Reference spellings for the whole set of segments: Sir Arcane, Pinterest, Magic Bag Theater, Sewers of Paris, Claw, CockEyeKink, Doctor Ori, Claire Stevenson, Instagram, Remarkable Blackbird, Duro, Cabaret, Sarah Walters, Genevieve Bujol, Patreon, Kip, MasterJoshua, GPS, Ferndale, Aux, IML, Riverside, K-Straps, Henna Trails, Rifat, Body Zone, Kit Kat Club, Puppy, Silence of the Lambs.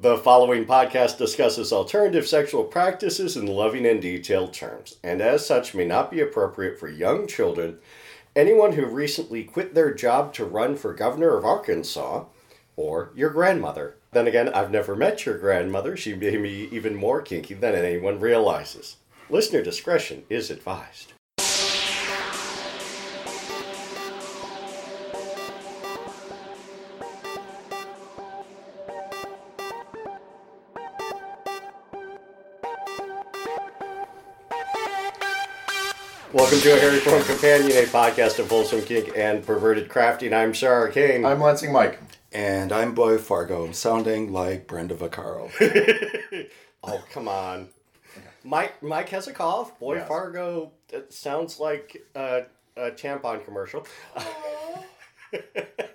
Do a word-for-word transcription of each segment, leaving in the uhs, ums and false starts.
The following podcast discusses alternative sexual practices in loving and detailed terms, and as such may not be appropriate for young children, anyone who recently quit their job to run for governor of Arkansas, or your grandmother. Then again, I've never met your grandmother. She may be even more kinky than anyone realizes. Listener discretion is advised. Welcome to A Harry Form Companion, a podcast of wholesome kink and perverted crafting. I'm Sir Arcane. I'm Lansing Mike. And I'm Boy Fargo, sounding like Brenda Vaccaro. Oh, come on. Mike Mike has a cough. Boy yes. Fargo it sounds like a, a tampon commercial.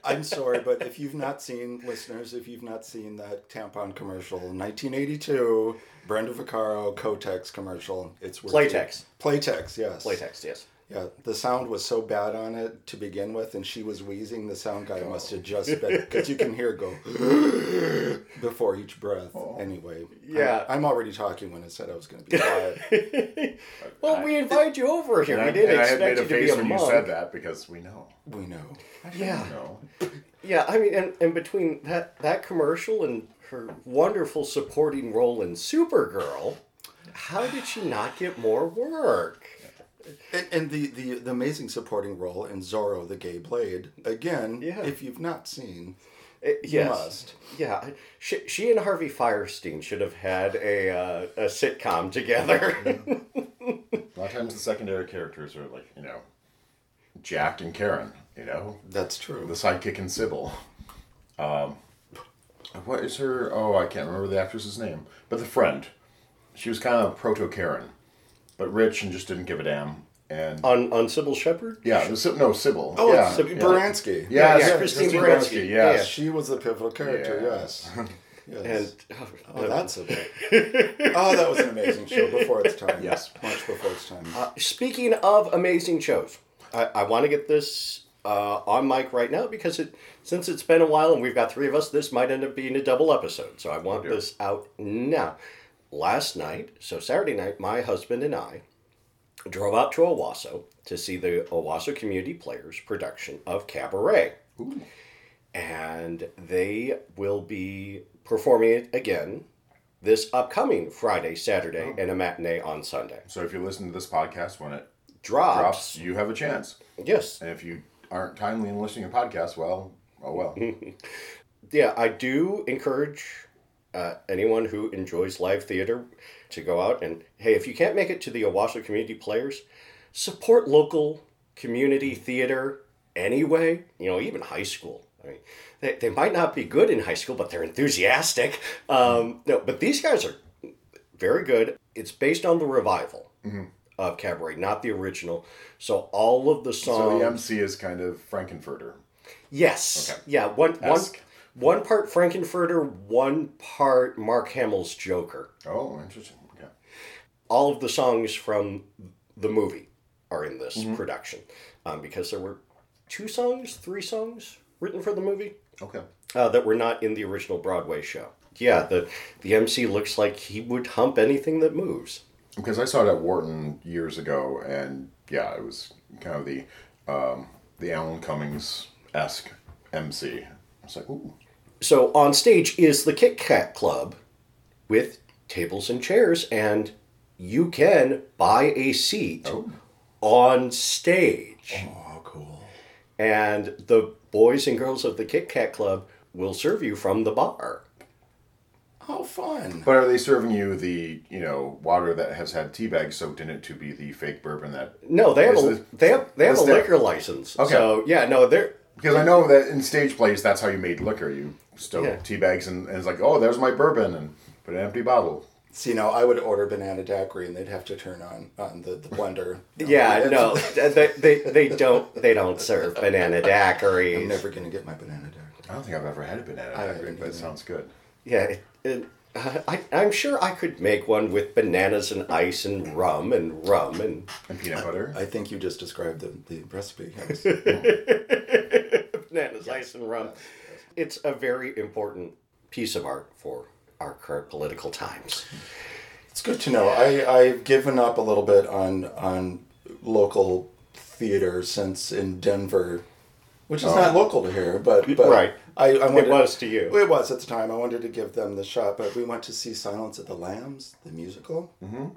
I'm sorry, but if you've not seen, listeners, if you've not seen that tampon commercial, nineteen eighty-two... Brenda Vaccaro, Kotex commercial. It's Playtex. Playtex, yes. Playtex, yes. Yeah, the sound was so bad on it to begin with, and she was wheezing. The sound guy oh. must have just been, because you can hear it go before each breath. Oh. Anyway, yeah, I'm, I'm already talking when I said I was going to be quiet. Well, I, we invited you over here. I, we didn't expect you to be a monk. I had made a face when you said that because we know. We know. I yeah. Know. Yeah, I mean, and, and between that, that commercial and her wonderful supporting role in Supergirl, how did she not get more work? And, and the, the, the amazing supporting role in Zorro the Gay Blade. Again, yeah. if you've not seen, it, yes. you must. Yeah, she, she and Harvey Fierstein should have had a, uh, a sitcom together. A lot of times the secondary characters are like, you know, Jack and Karen, you know? That's true. The sidekick and Sybil. Um... What is her... Oh, I can't remember the actress's name. But the friend. She was kind of proto-Karen. But rich and just didn't give a damn. And On on Sybil Shepherd? Yeah. No, Sybil. Oh, yeah. Sybil Baranski. Yeah, yeah, yeah, yeah. Christine Baranski, yes. Yeah, yeah. She was the pivotal character, yes. yes. yes. And oh, oh, that's a bit. Oh, that was an amazing show before its time. Yes. Much before its time. Uh, speaking of amazing shows, I, I want to get this... Uh, on mic right now because it since it's been a while and we've got three of us, this might end up being a double episode. So I want oh, this out now. Last night, so Saturday night, my husband and I drove out to Owasso to see the Owasso Community Players production of Cabaret. Ooh. And they will be performing it again this upcoming Friday, Saturday, oh. and a matinee on Sunday. So if you listen to this podcast when it drops, drops you have a chance. Yes. And if you aren't timely in listening to podcasts, well, oh well. Yeah, I do encourage uh, anyone who enjoys live theater to go out and, hey, if you can't make it to the Owasso Community Players, support local community theater anyway, you know, even high school. I mean, they, they might not be good in high school, but they're enthusiastic. Um, no, but these guys are very good. It's based on the revival. Mm-hmm. Of Cabaret, not the original. So all of the songs... So the M C is kind of Frankenfurter. Yes. Okay. Yeah, one, one, one part Frankenfurter, one part Mark Hamill's Joker. Oh, interesting. Okay. All of the songs from the movie are in this mm-hmm. production. Um, because there were two songs, three songs written for the movie. Okay. Uh, that were not in the original Broadway show. Yeah, the, the M C looks like he would hump anything that moves. Because I saw it at Wharton years ago, and yeah, it was kind of the um, the Alan Cummings-esque M C. I was like, ooh. So on stage is the Kit Kat Club with tables and chairs, and you can buy a seat oh. on stage. Oh, cool. And the boys and girls of the Kit Kat Club will serve you from the bar. How fun. But are they serving you the, you know, water that has had tea bags soaked in it to be the fake bourbon that... No, they have a, the, they have, they have a liquor license. Okay. So, yeah, no, they're... Because I know that in stage plays, that's how you made liquor. You stowed yeah. tea bags and, and it's like, oh, there's my bourbon, and put an empty bottle. See, now I would order banana daiquiri and they'd have to turn on, on the, the blender. No, yeah, no, they, they, they, don't, they don't serve banana daiquiri. I'm never going to get my banana daiquiri. I don't think I've ever had a banana daiquiri, but it sounds good. Yeah, it, it, uh, I, I'm sure I could make one with bananas and ice and rum and rum and... And peanut butter. I, I think you just described the, the recipe. Was, oh. Bananas, yes. ice, and rum. Yes. It's a very important piece of art for our current political times. It's good to know. I, I've given up a little bit on on local theater since in Denver, which is oh. not local to here, but, but right. I, I wanted, it was to you. It was at the time. I wanted to give them the shot, but we went to see Silence of the Lambs, the musical. Mm-hmm.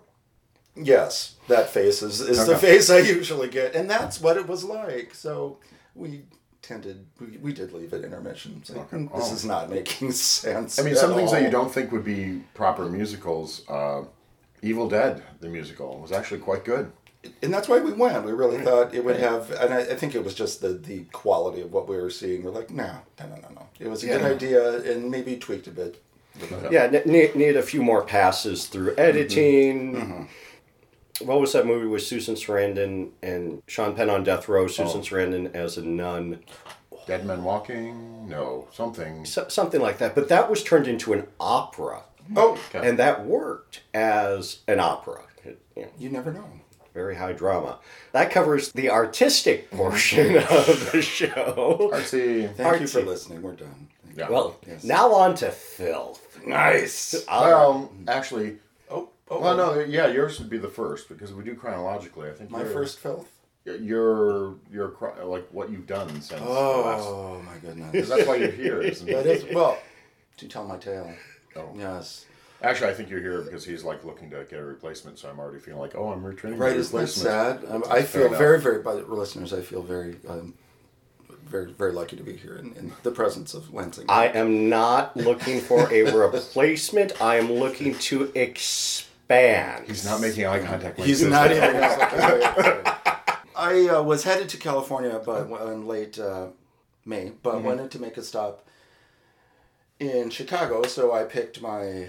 Yes, that face is, is okay. the face I usually get, and that's what it was like. So we tended, we, we did leave at intermission. So okay. This oh. is not making sense. I mean, some things all. that you don't think would be proper musicals. Uh, Evil Dead, the musical, was actually quite good. And that's why we went. We really thought it would have, and I, I think it was just the, the quality of what we were seeing. We're like, no, no, no, no, no. It was a yeah. good idea and maybe tweaked a bit. Yeah, need, need a few more passes through editing. Mm-hmm. Mm-hmm. What was that movie with Susan Sarandon and Sean Penn on death row? Susan oh. Sarandon as a nun. Dead Men Walking? No, something. So, something like that. But that was turned into an opera. Oh, okay. And that worked as an opera. It, you know, you never know. Very high drama. That covers the artistic portion of the show. Artsy. Thank Artsy. you for listening. We're done. Yeah. Well, yes. Now on to filth. Nice. Well, um, actually, oh, oh, well, no, yeah, yours would be the first because we do chronologically. I think my first filth. Your your like what you've done since. Oh, the last, my goodness! Because that's why you're here, isn't it? That is, well, to tell my tale. Oh. Yes. Actually, I think you're here because he's like looking to get a replacement, so I'm already feeling like, oh, I'm returning right, a replacement. Right, isn't that sad? Um, I feel very, very, by the listeners, I feel very, um, very, very lucky to be here in, in the presence of Lansing. I am not looking for a replacement. I am looking to expand. He's not making eye contact with He's not even. I uh, was headed to California but in late uh, May, but mm-hmm. wanted to make a stop in Chicago, so I picked my...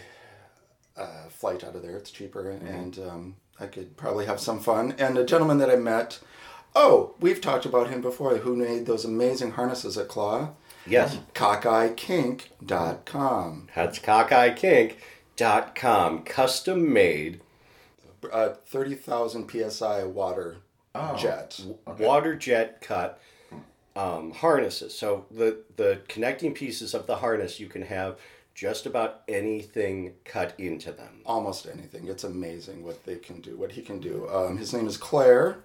Uh, flight out of there. It's cheaper, mm-hmm. and um, I could probably have some fun. And a gentleman that I met, oh, we've talked about him before, who made those amazing harnesses at Claw. Yes. cock eye kink dot com. That's cock eye kink dot com. Custom made. Uh, thirty thousand P S I water oh, jet. Okay. Water jet cut um, harnesses. So the, the connecting pieces of the harness you can have just about anything cut into them. Almost anything. It's amazing what they can do, what he can do. Um, his name is Claire,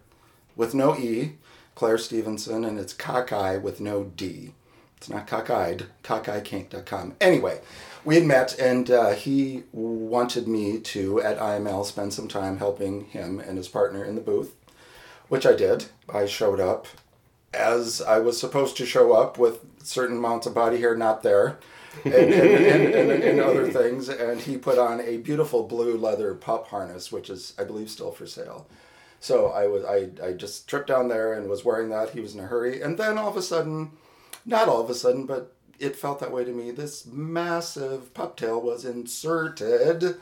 with no E, Claire Stevenson, and it's Cockeye with no D. It's not cockeyed, cock eye kink dot com. Anyway, we had met, and uh, he wanted me to, at I M L, spend some time helping him and his partner in the booth, which I did. I showed up as I was supposed to show up with certain amounts of body hair not there. and, and, and, and, and other things, and he put on a beautiful blue leather pup harness, which is, I believe, still for sale. So I was, I, I just tripped down there and was wearing that. He was in a hurry, and then all of a sudden, not all of a sudden, but it felt that way to me. This massive pup tail was inserted.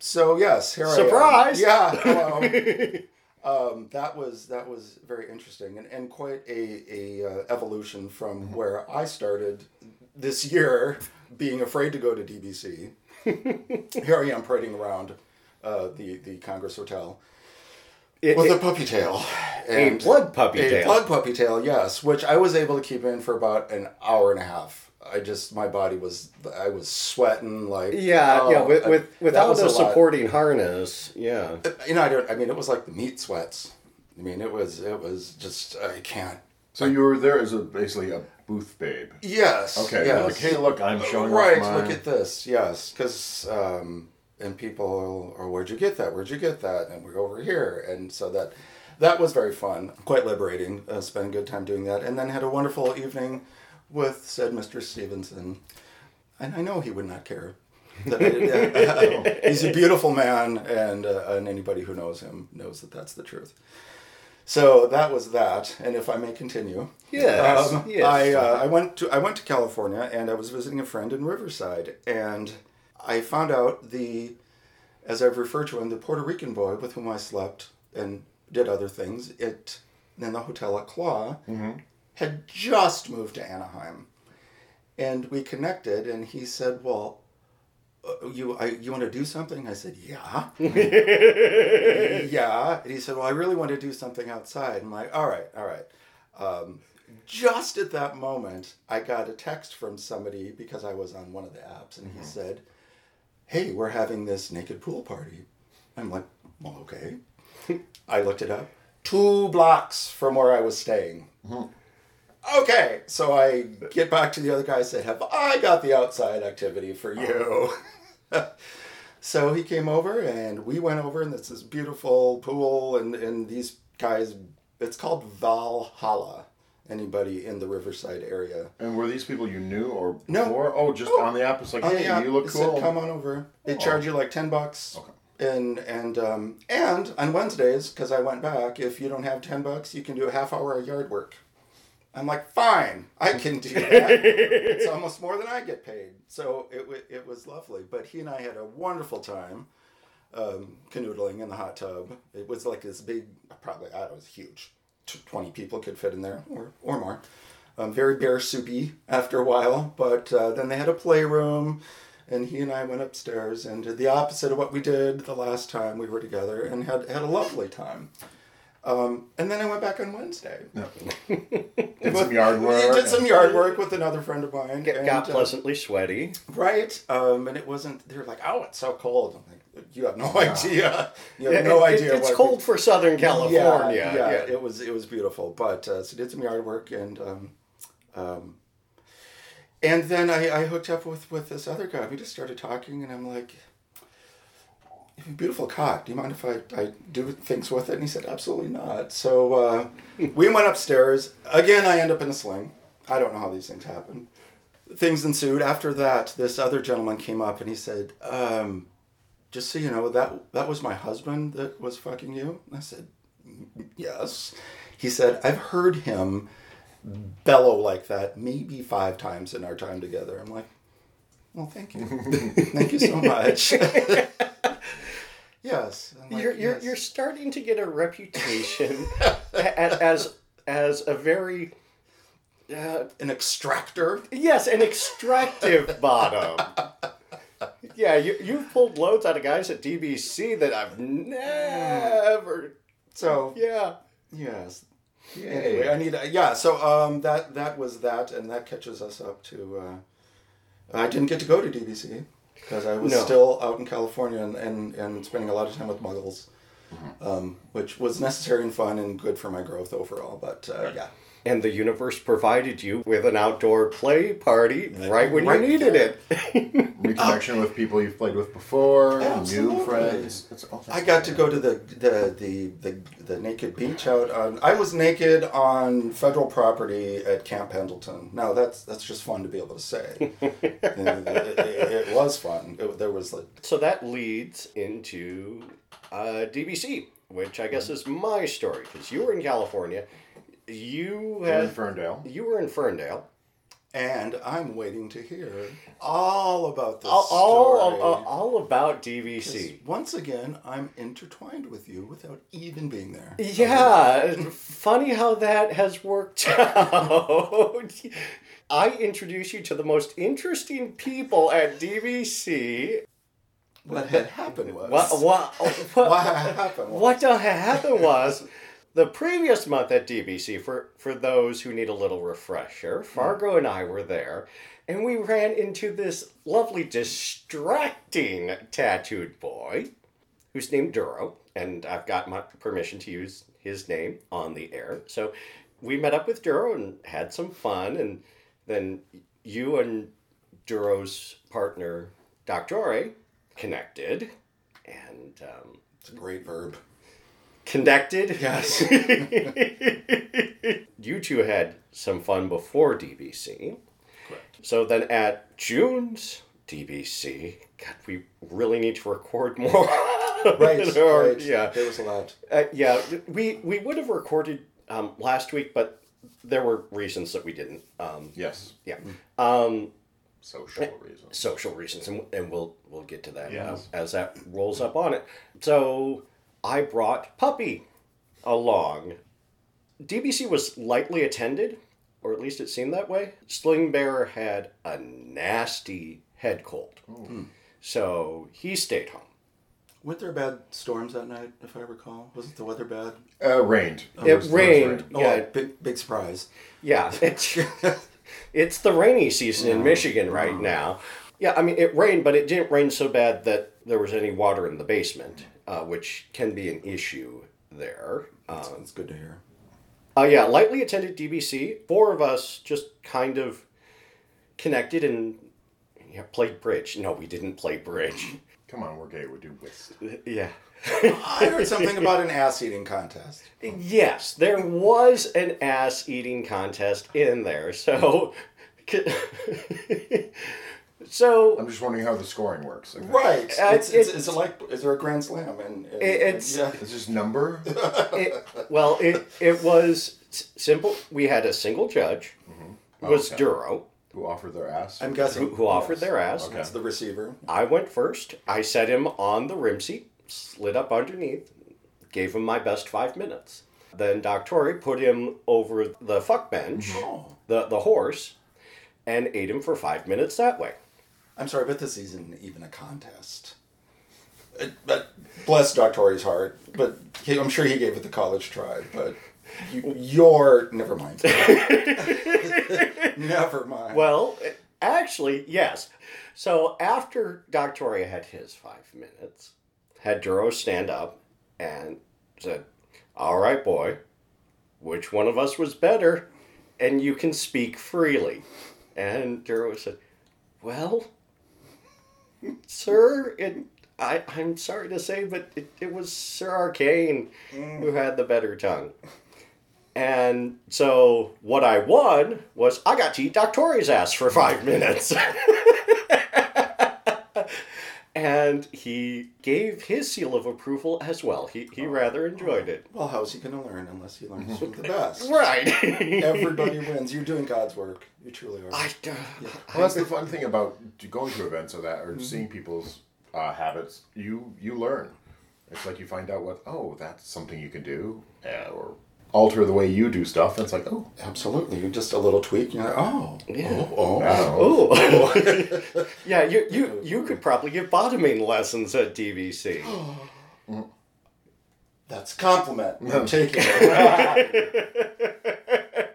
So yes, here Surprise! I am. Surprise! Yeah. Um, um, that was that was very interesting, and, and quite a a uh, evolution from where I started. This year, being afraid to go to D B C, here I am parading around uh, the, the Congress Hotel it, with it, a puppy tail. And a blood puppy a tail. A blood puppy tail, yes, which I was able to keep in for about an hour and a half. I just, my body was, I was sweating like... Yeah, oh, yeah, with, with, without the supporting harness, yeah. You know, I don't, I mean, it was like the meat sweats. I mean, it was, it was just, I can't. So I, you were there as a, basically a... Booth babe. Yes. Okay. Yes. Like, hey, look, I'm showing off right, mine. Look at this. Yes. Because, um, and people are, where'd you get that? Where'd you get that? And we're over here. And so that, that was very fun. Quite liberating. Uh, spent a good time doing that. And then had a wonderful evening with said Mister Stevenson. And I know he would not care. That I, uh, he's a beautiful man. And, uh, and anybody who knows him knows that that's the truth. So that was that, and if I may continue, yes, um, yes. I uh, I went to I went to California, and I was visiting a friend in Riverside, and I found out the, as I've referred to him, the Puerto Rican boy with whom I slept and did other things it in the hotel at Claw, mm-hmm. had just moved to Anaheim, and we connected, and he said, well. You I, you want to do something? I said, yeah. yeah. And he said, well, I really want to do something outside. I'm like, all right, all right. Um, just at that moment, I got a text from somebody because I was on one of the apps, and mm-hmm. he said, hey, we're having this naked pool party. I'm like, well, okay. I looked it up. Two blocks from where I was staying. Mm-hmm. Okay, so I get back to the other guy and said, have I got the outside activity for you? Oh. So he came over and we went over, and it's this beautiful pool, and, and these guys, it's called Valhalla. Anybody in the Riverside area. And were these people you knew or before? No. Oh, just oh. on the app. It's like, hey, app, you look cool. Said, come on over. They oh. charge you like ten bucks. Okay. And and um and on Wednesdays, because I went back, if you don't have ten bucks, you can do a half hour of yard work. I'm like, fine, I can do that. It's almost more than I get paid. So it w- it was lovely. But he and I had a wonderful time um, canoodling in the hot tub. It was like this big, probably, I don't know, it was huge. twenty people could fit in there, or, or more. Um, very bear soupy after a while. But uh, then they had a playroom, and he and I went upstairs and did the opposite of what we did the last time we were together, and had, had a lovely time. Um, and then I went back on Wednesday. No. did some yard work. Did some yard work with another friend of mine. Get, and, got pleasantly uh, sweaty. Right. Um, and it wasn't, they were like, oh, it's so cold. I'm like, you have no yeah. idea. You have yeah, no it, idea. It's what cold we, for Southern California. Yeah, yeah, yeah. yeah, it was it was beautiful. But uh, so did some yard work, and um, um, and then I, I hooked up with, with this other guy. We just started talking, and I'm like, beautiful cock. Do you mind if I, I do things with it? And he said, absolutely not. So uh, we went upstairs. Again, I end up in a sling. I don't know how these things happen. Things ensued. After that, this other gentleman came up and he said, um, just so you know, that that was my husband that was fucking you? And I said, yes. He said, I've heard him bellow like that maybe five times in our time together. I'm like, well, thank you. Thank you so much. Yes, like, you're you're yes. you're starting to get a reputation as as a very uh, an extractor. Yes, an extractive bottom. Yeah, you you've pulled loads out of guys at D B C that I've never. So yeah. Yes. Yay. Anyway, I need a, yeah. So um, that that was that, and that catches us up to. Uh, I didn't get to go to D B C. Because I was no. still out in California and, and, and spending a lot of time with muggles, mm-hmm. um, which was necessary and fun and good for my growth overall, but uh, yeah. And the universe provided you with an outdoor play party yeah. right when right. you needed it. Reconnection uh, with people you've played with before, absolutely. New friends. It's all I got to go to the the, the, the the naked beach out on... I was naked on federal property at Camp Pendleton. Now, that's that's just fun to be able to say. it, it, it was fun. It, there was like... So that leads into uh, D B C, which I guess mm-hmm. is my story, because you were in California... You had, in Ferndale. You were in Ferndale. And I'm waiting to hear all about this all, story. All, all, all about D V C. Once again, I'm intertwined with you without even being there. Yeah. Funny how that has worked out. I introduce you to the most interesting people at D V C. What had happened was... What, what, what, what had happened was... What had happened was... The previous month at D B C, for, for those who need a little refresher, Fargo and I were there, and we ran into this lovely, distracting tattooed boy, who's named Duro, and I've got my permission to use his name on the air. So we met up with Duro and had some fun, and then you and Duro's partner, Doctor Ori, connected, and... Um, it's a great verb. Connected? Yes. You two had some fun before D B C. Correct. So then at June's D B C, God, we really need to record more. Right, or, right. Yeah. There was a lot. Uh, yeah, we, we would have recorded um, last week, but there were reasons that we didn't. Um, yes. Yeah. Um, social reasons. Social reasons, and, and we'll we'll get to that yes. as, as that rolls up on it. So... I brought Puppy along. D B C was lightly attended, or at least it seemed that way. Slingbearer had a nasty head cold, mm. so he stayed home. Weren't there bad storms that night, if I recall? Wasn't the weather bad? Uh, rained. Oh, it rained. rained. Oh, yeah. big, big surprise. Yeah, it's, it's the rainy season no. in Michigan right no. now. Yeah, I mean, it rained, but it didn't rain so bad that there was any water in the basement, uh, which can be an issue there. Um, that's, that's good to hear. Uh, yeah, lightly attended D B C. Four of us just kind of connected and yeah, played bridge. No, we didn't play bridge. Come on, we're gay. We do whist. Yeah. I heard something about an ass-eating contest. Yes, there was an ass-eating contest in there, so... So I'm just wondering how the scoring works. Okay. Right. Uh, it's, it's, it's, it's like is there a grand slam and, and it's yeah. It's just number. it, well, it it was simple. We had a single judge, mm-hmm. oh, was okay. Duro, who offered their ass. I'm guessing who, who offered yes. their ass. Okay. That's the receiver. I went first. I set him on the rim seat, slid up underneath, gave him my best five minutes. Then Doctor Ori put him over the fuck bench, oh. the the horse, and ate him for five minutes that way. I'm sorry, but this isn't even a contest. It, but bless Doctor Ori's heart, but he, I'm sure he gave it the college try, but you, you're... Never mind. Never mind. Well, actually, yes. So after Doctor Ori had his five minutes, had Duro stand up and said, all right, boy, which one of us was better? And you can speak freely. And Duro said, well... Sir, it, I, I'm sorry to say, but it, it was Sir Arcane mm. who had the better tongue. And so what I won was I got to eat Doctor Tori's ass for five minutes. And he gave his seal of approval as well. He he oh, rather enjoyed oh. it. Well, how's he going to learn unless he learns from the best? Right. Everybody wins. You're doing God's work. You truly are. I, yeah. Well, that's the fun thing about going to events or that, or mm-hmm. seeing people's uh, habits. You you learn. It's like you find out what, oh, that's something you can do, uh, or alter the way you do stuff. And it's like, oh, absolutely. You just a little tweak. You're like, oh, yeah. oh, oh, oh. oh. Yeah, you, you, you could probably give bottoming lessons at D B C. That's a compliment. I'm taking it.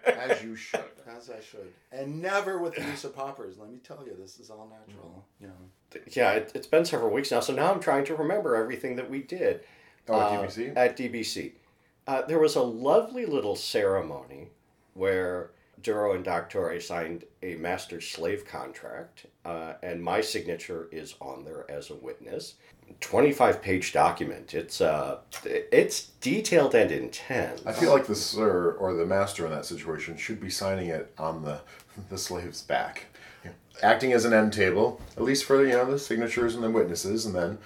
As you should. As I should. And never with the use of poppers. Let me tell you, this is all natural. Yeah, yeah it, it's been several weeks now, so now I'm trying to remember everything that we did. Oh, at uh, D B C? At D B C. Uh, there was a lovely little ceremony where Duro and Doctor Ori signed a master-slave contract, uh, and my signature is on there as a witness. twenty-five page document. It's uh, it's detailed and intense. I feel like the sir or the master in that situation should be signing it on the the slave's back, yeah. acting as an end table, at least for you know the signatures and the witnesses, and then.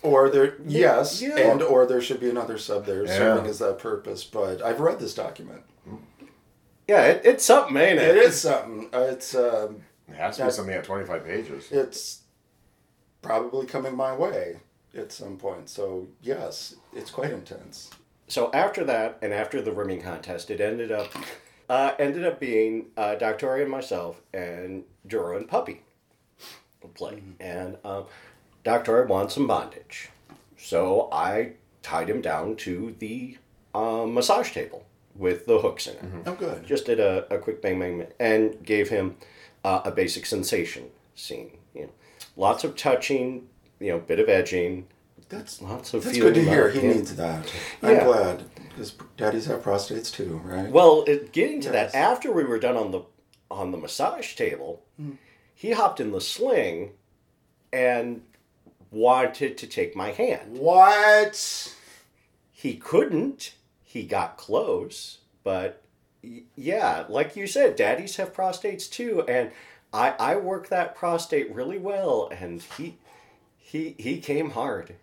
Or there, yes, yeah. and or there should be another sub there yeah. serving as that purpose. But I've read this document. Yeah, it, it's something, ain't it? It is something. It's um, it has to be something at twenty-five pages. It's probably coming my way at some point. So yes, it's quite intense. So after that, and after the rimming contest, it ended up uh, ended up being uh, Doctor Ori and myself and Duro and Puppy play mm-hmm. and. Um, Doctor Ori wants some bondage. So I tied him down to the um, massage table with the hooks in it. Mm-hmm. Oh, good. Just did a, a quick bang, bang, bang, and gave him uh, a basic sensation scene. You know, lots of touching, you know, bit of edging. That's lots of. That's feeling good to hear. He him. needs that. I'm yeah. glad. Because daddies have prostates too, right? Well, it, getting to yes. that, after we were done on the on the massage table, mm. he hopped in the sling and... wanted to take my hand. What? He couldn't. He got close, but y- yeah, like you said, daddies have prostates too, and I I work that prostate really well, and he he he came hard.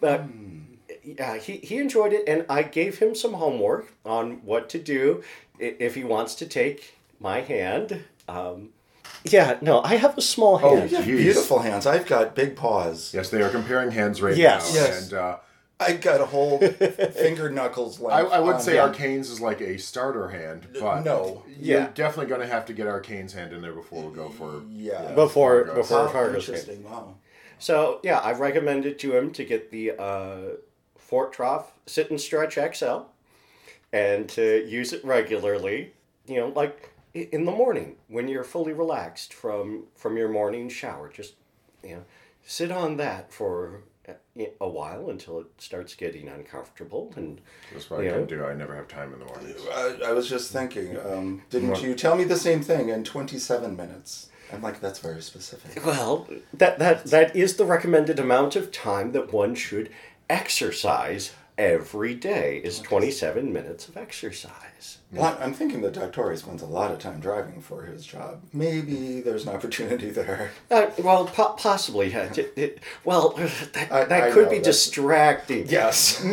But mm. yeah, he he enjoyed it, and I gave him some homework on what to do if he wants to take my hand. Um Yeah, no, I have a small hand. Oh, you have beautiful hands. I've got big paws. Yes, they are comparing hands right yes. now. Yes. And, uh, I've got a whole finger knuckles length. I, I would say hand. Arcane's is like a starter hand, but no. yeah. you're definitely going to have to get Arcane's hand in there before we go for... Yeah. yeah. Before Fargo's before oh, interesting. Hand. Wow. So, yeah, I've recommended to him to get the uh, Fort Trough Sit and Stretch X L and to use it regularly. You know, like... in the morning when you're fully relaxed from, from your morning shower. Just, you know, sit on that for a while until it starts getting uncomfortable. And that's what I can do. I never have time in the morning. I, I was just thinking, um, didn't you tell me the same thing in twenty-seven minutes? I'm like, that's very specific. Well, that, that that is the recommended amount of time that one should exercise every day, is twenty-seven minutes of exercise. Well, I'm thinking that Doctor Ori spends a lot of time driving for his job. Maybe there's an opportunity there. Uh, well, po- possibly. Uh, it, it, well, that, I, that I could know, be distracting. Yes.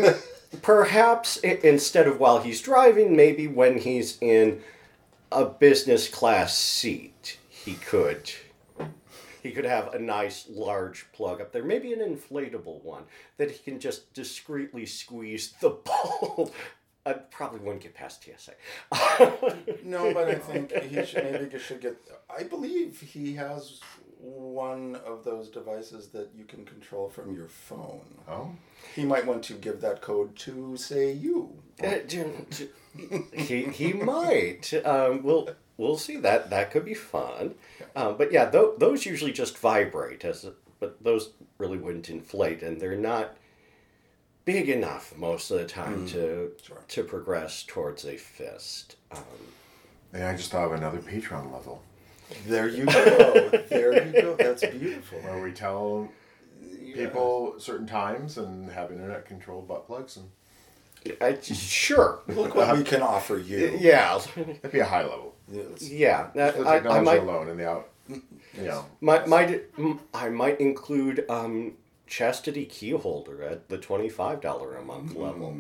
Perhaps it, instead of while he's driving, maybe when he's in a business class seat. He could, he could have a nice large plug up there, maybe an inflatable one that he can just discreetly squeeze the bulb. I probably wouldn't get past T S A. No, but I think he should, maybe he should get. I believe he has one of those devices that you can control from your phone. Oh, he might want to give that code to, say, you. Uh, do, do, he he might. Um, we'll. We'll see. That that could be fun, um, but yeah, th- those usually just vibrate. As a, but those really wouldn't inflate, and they're not big enough most of the time mm, to sure. to progress towards a fist. Um, and I just thought of another Patreon level. There you go. There you go. That's beautiful. Where we tell people yeah. certain times and have internet controlled butt plugs and. I just, sure. Look what we can offer you. Yeah, that'd be a high level. Yes. Yeah, uh, the technology I, I might, alone in the out. You know, might might I might include um, chastity key holder at the twenty five dollar a month mm. level.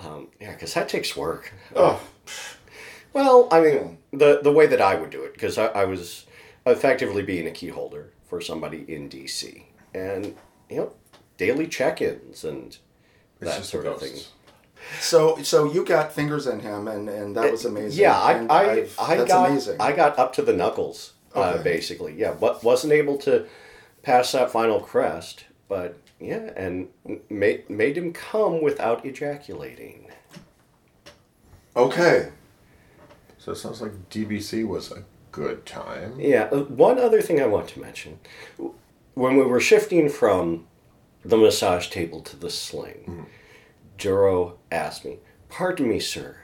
Um, yeah, because that takes work. Oh. Well, I mean the the way that I would do it, because I, I was effectively being a key holder for somebody in D C, and you know, daily check ins and that sort of thing. So so you got fingers in him, and, and that was amazing. Yeah, I and I, I've, I that's got amazing. I got up to the knuckles, okay. uh, basically. Yeah, but wasn't able to pass that final crest, but yeah, and made made him come without ejaculating. Okay. So it sounds like D B C was a good time. Yeah. One other thing I want to mention, when we were shifting from the massage table to the sling. Mm-hmm. Duro asked me, "Pardon me, sir,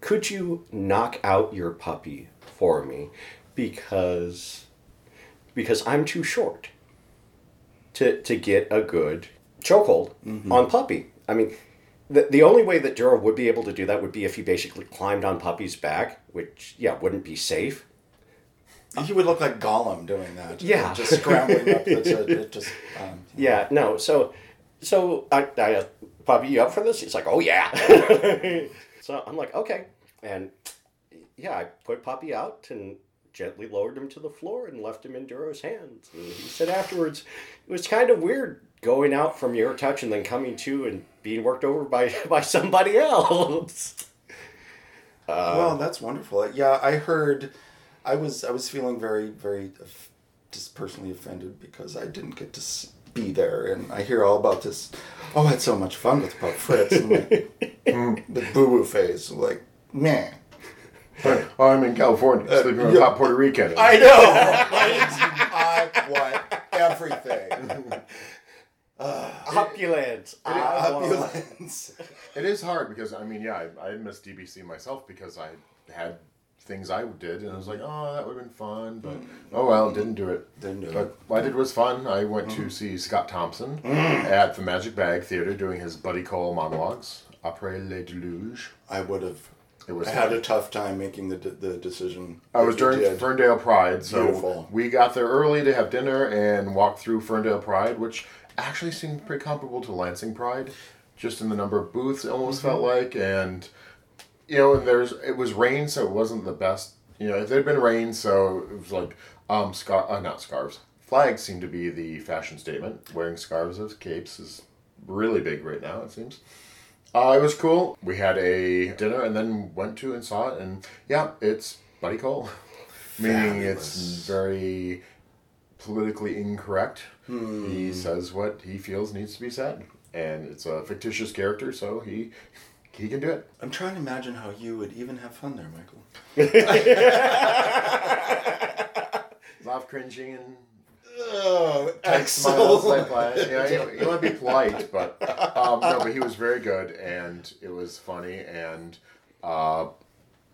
could you knock out your puppy for me? Because because I'm too short to to get a good chokehold mm-hmm. on puppy." I mean, the, the only way that Duro would be able to do that would be if he basically climbed on puppy's back, which, yeah, wouldn't be safe. He would look like Gollum doing that. Yeah. Just scrambling up. It's a, it just, um, yeah, no, so... So I, I Puppy, you up for this? He's like, oh yeah. So I'm like, okay. And yeah, I put Puppy out and gently lowered him to the floor and left him in Duro's hands. And he said afterwards, it was kind of weird going out from your touch and then coming to and being worked over by, by somebody else. Uh, well, that's wonderful. Yeah, I heard, I was, I was feeling very, very just personally offended because I didn't get to see, be there, and I hear all about this. Oh, I had so much fun with Pup Fritz, and like, the boo-boo phase. Like, man. Oh, I'm in California, uh, sleeping with yeah. Puerto Rican. I know. I, I want everything. Uh, opulence. It, I opulence. Want. It is hard because I mean, yeah, I, I missed D B C myself because I had things I did, and I was like, oh, that would have been fun, but oh well, didn't do it. Didn't do but it. What I did was fun. I went mm. to see Scott Thompson mm. at the Magic Bag Theater doing his Buddy Cole monologues, Après le Deluge. I would have it was I had a tough time making the the decision. I was during Ferndale Pride, so Beautiful. We got there early to have dinner and walked through Ferndale Pride, which actually seemed pretty comparable to Lansing Pride, just in the number of booths it almost mm-hmm. felt like, and... You know, and there's it was rain, so it wasn't the best. You know, if there'd been rain, so it was like um scar uh, not scarves. Flags seem to be the fashion statement. Wearing scarves as capes is really big right now, it seems. Uh, it was cool. We had a dinner and then went to and saw it, and yeah, it's Buddy Cole, meaning it's very politically incorrect. Hmm. He says what he feels needs to be said, and it's a fictitious character, so he. He can do it. I'm trying to imagine how you would even have fun there, Michael. Laugh cringing and... Oh, excellent. Smiles, you know, you, you want to be polite, but... Um, no, but he was very good, and it was funny, and... Uh,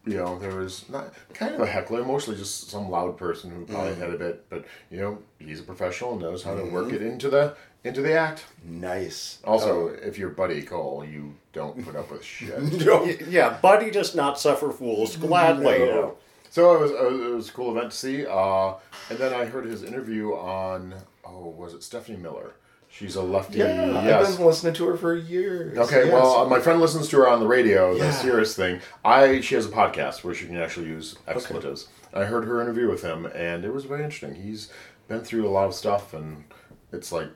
you know, there was not kind of a heckler, mostly just some loud person who probably mm-hmm. had a bit, but you know, he's a professional and knows how mm-hmm. to work it into the into the act. Nice. Also, oh. if you're Buddy Cole, you don't put up with shit. No. Yeah, Buddy does not suffer fools gladly. No. No. So it was, it was it was a cool event to see. Uh, and then I heard his interview on oh, was it Stephanie Miller? She's a lefty. Yeah, yes. I've been listening to her for years. Okay, yes. Well, my friend listens to her on the radio, yeah. the Sirius thing. I She has a podcast where she can actually use expletives. Okay. I heard her interview with him, and it was very interesting. He's been through a lot of stuff, and it's like,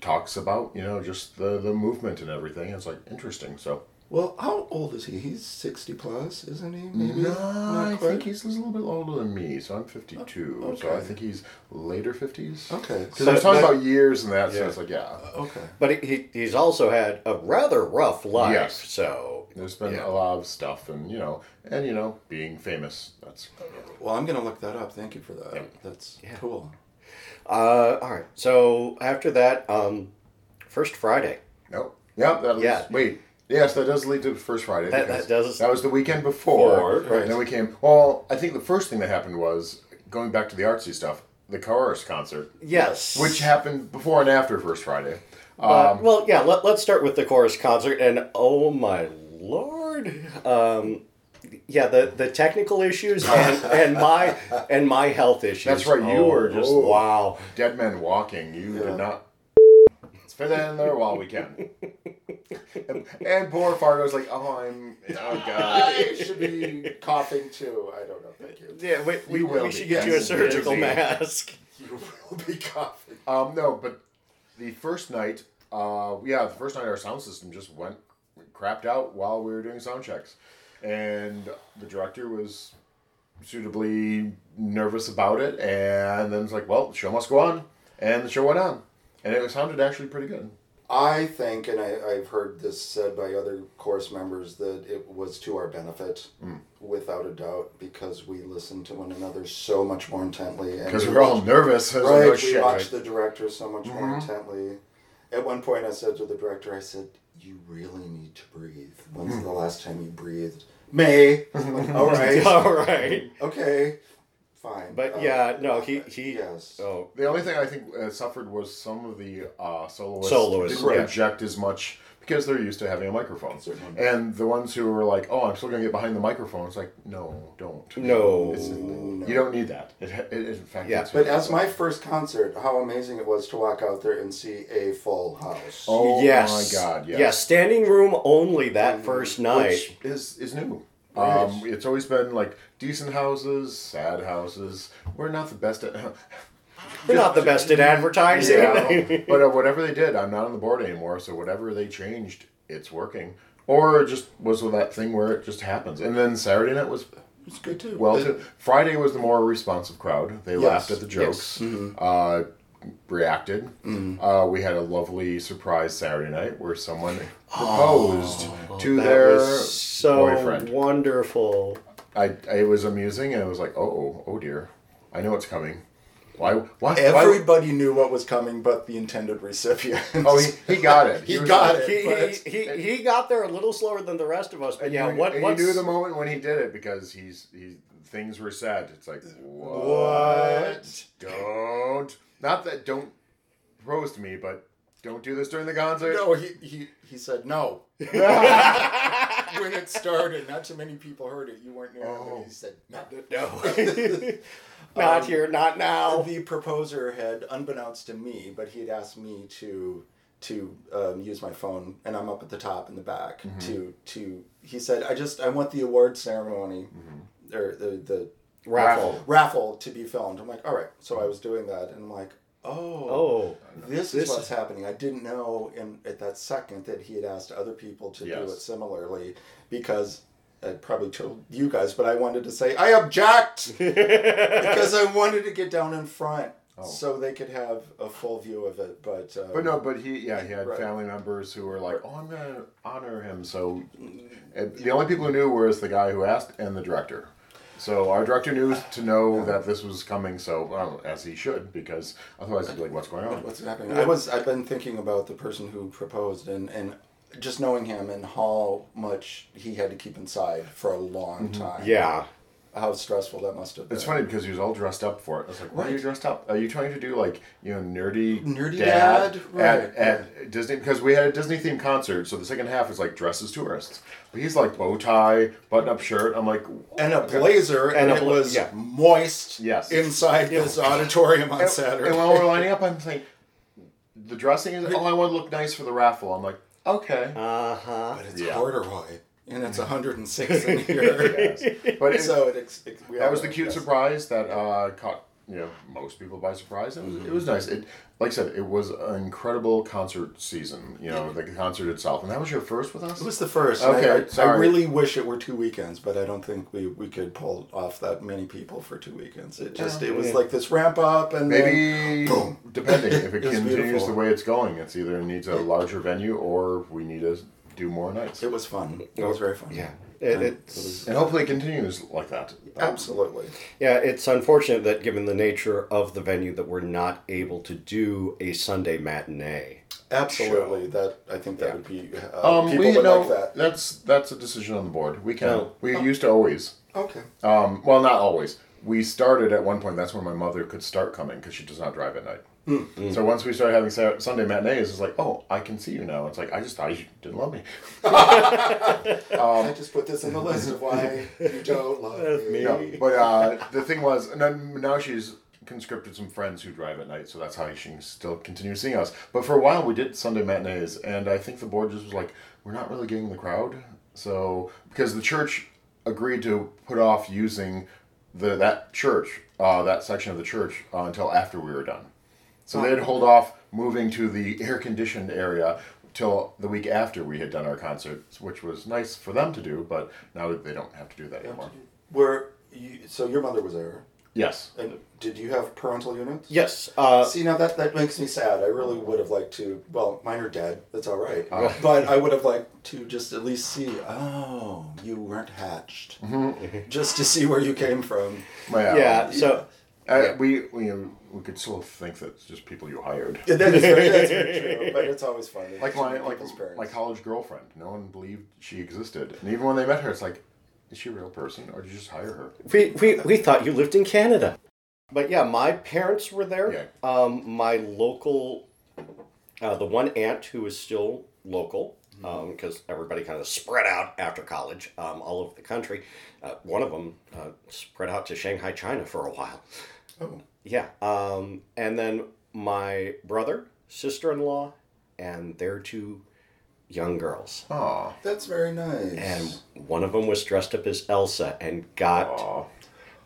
talks about, you know, just the, the movement and everything. It's like, interesting, so. Well, how old is he? He's sixty plus, isn't he? Maybe. No, I think he's a little bit older than me, so I'm fifty-two. Oh, okay. So I think he's later fifties. Okay. Because so I was talking that, about years and that, yeah. so it's like, yeah. Uh, okay. But he he's also had a rather rough life, yes. so. There's been yeah. a lot of stuff and, you know, and, you know, being famous. That's. Well, I'm going to look that up. Thank you for that. Yeah. That's yeah. cool. Uh, all right. So after that, um, First Friday. Nope. Yep. That was, yeah. Wait. Yes, that does lead to First Friday. That, that does. That was the weekend before. before right. And then we came. Well, I think the first thing that happened was, going back to the artsy stuff, the chorus concert. Yes. Which happened before and after First Friday. Um, but, well, yeah, let, let's start with the chorus concert. And oh my lord. Um, yeah, the, the technical issues and, and my and my health issues. That's right. You oh, were just. Oh, wow. Dead Men Walking. You yeah. did not. Let's fit that in there while we can. And, and poor Fargo's like, oh, I'm, oh God, I should be coughing too. I don't know, thank you. Yeah, we, we, you will we should get you a surgical busy. mask. You will be coughing. Um, no, but the first night, uh, yeah, the first night our sound system just went, crapped out while we were doing sound checks. And the director was suitably nervous about it, and then it's like, well, the show must go on. And the show went on. And it sounded actually pretty good. I think, and I, I've heard this said by other chorus members, that it was to our benefit, mm. without a doubt, because we listened to one another so much more intently. Because we we're watched, all nervous. Right, no we shit, watched right? the director so much mm-hmm. more intently. At one point I said to the director, I said, you really need to breathe. When's the last time you breathed? May. all right. all right. Okay. Fine. But uh, yeah, no, he... he yes. oh. The only thing I think uh, suffered was some of the uh, soloists, soloists didn't yeah. project as much because they're used to having a microphone. And the ones who were like, oh, I'm still going to get behind the microphone, it's like, no, don't. No. It's, no. You don't need that. It, it, it, in fact, yeah. But as my first concert, how amazing it was to walk out there and see a full house. Oh, yes. my God, yes. Yeah, standing room only that mm-hmm. first night. Which is, is new. Um, it's always been like decent houses, sad houses. We're not the best at we're not the best at advertising. Yeah, but uh, whatever they did, I'm not on the board anymore. So whatever they changed, it's working. Or it just was that thing where it just happens. And then Saturday night was was good too. Well, it, Friday was the more responsive crowd. They yes, laughed at the jokes. Yes. Mm-hmm. Uh, reacted. Mm. Uh, we had a lovely surprise Saturday night where someone proposed oh, to their so boyfriend. Wonderful. I, I it was amusing and I was like, oh, oh, oh dear. I know it's coming. Why? Why? Everybody why? knew what was coming, but the intended recipient. Oh, he, he got it. He, he got it. it he, he, he, he got there a little slower than the rest of us. But and yeah, you, what? And you knew the moment when he did it because he's he things were said. It's like what? what? Don't. Not that don't propose to me, but don't do this during the concert. No, he he, he said no. When it started, not too many people heard it. You weren't near oh. him, but he said no. No. Not um, here, not now. The proposer had, unbeknownst to me, but he had asked me to to um, use my phone, and I'm up at the top in the back. Mm-hmm. To to he said, I just I want the award ceremony mm-hmm. or the the. Raffle. Raffle to be filmed. I'm like, all right. So I was doing that, and I'm like, oh, oh this, this is what's is... happening. I didn't know in at that second that he had asked other people to yes. do it similarly, because I probably told you guys, but I wanted to say, I object! Because I wanted to get down in front. Oh. So they could have a full view of it, but... Um, but no, but he, yeah, he had right. family members who were like, oh, I'm going to honor him, so... And the only people who knew was the guy who asked and the director. So our director knew to know that this was coming, so, well, as he should, because otherwise he'd be like, what's going on? What's happening? I was, I've been thinking about the person who proposed, and, and just knowing him and how much he had to keep inside for a long mm-hmm. time. Yeah. How stressful that must have been. It's funny because he was all dressed up for it. I was like, why right. are you dressed up? Are you trying to do, like, you know, nerdy, nerdy dad, dad? Right. At, at Disney? Because we had a Disney-themed concert, so the second half is, like, dressed as tourists. But he's, like, bow tie, button-up shirt. I'm like... And a blazer, and, and a bla- it was yeah. moist yes. inside yeah. this auditorium on and, Saturday. And while we're lining up, I'm thinking, the dressing is, oh, I want to look nice for the raffle. I'm like, okay. Uh-huh. But it's yeah. corduroy. And it's one hundred six in here. Yes. But it, so it ex- ex- we that was the cute guess. surprise that uh, caught you know most people by surprise. It was mm-hmm. it was nice. It like I said, it was an incredible concert season. You know, the concert itself, and that was your first with us. It was the first. Okay, I, I, sorry. I really wish it were two weekends, but I don't think we, we could pull off that many people for two weekends. It just yeah, it was yeah. like this ramp up and maybe then, boom. Depending if it, it continues beautiful. the way it's going, it's either needs a larger venue or we need a. do more nights. It was fun. It was very fun. Yeah. It, and, it's, it was, and hopefully it continues like that. Absolutely. Yeah, it's unfortunate that given the nature of the venue that we're not able to do a Sunday matinee. Absolutely. Show. That I think that yeah. would be uh, um, people we, would know, like that. That's that's a decision on the board. We can. No. We oh. used to always. Okay. Um, well, not always. We started at one point. That's when my mother could start coming because she does not drive at night. Mm-hmm. So once we started having Sunday matinees, it's like, oh, I can see you now. It's like, I just thought you didn't love me. um, I just put this in the list of why you don't love me. No, but uh, the thing was, and now she's conscripted some friends who drive at night, so that's how she can still continue seeing us. But for a while, we did Sunday matinees, and I think the board just was like, we're not really getting the crowd. So, because the church agreed to put off using the that church, uh, that section of the church, uh, until after we were done. So they'd hold off moving to the air-conditioned area till the week after we had done our concerts, which was nice for them to do, but now they don't have to do that anymore. Were you, so your mother was there? Yes. And did you have parental units? Yes. Uh, See, now that, that makes me sad. I really would have liked to, well, mine are dead. That's all right. Uh, but I would have liked to just at least see, oh, you weren't hatched. Mm-hmm. Just to see where you came from. Well, yeah, so... Uh, yeah. We we we could still think that it's just people you hired. Yeah, that is very, that's very true, but it's always fun. It's like my like my college girlfriend, no one believed she existed, and even when they met her, it's like, is she a real person or did you just hire her? We we we thought you lived in Canada, but yeah, my parents were there. Yeah. Um, my local, uh, the one aunt who is still local. Because um, everybody kind of spread out after college um, all over the country. Uh, one of them uh, spread out to Shanghai, China for a while. Oh. Yeah. Um, and then my brother, sister-in-law, and their two young girls. Oh, that's very nice. And one of them was dressed up as Elsa and got Aww.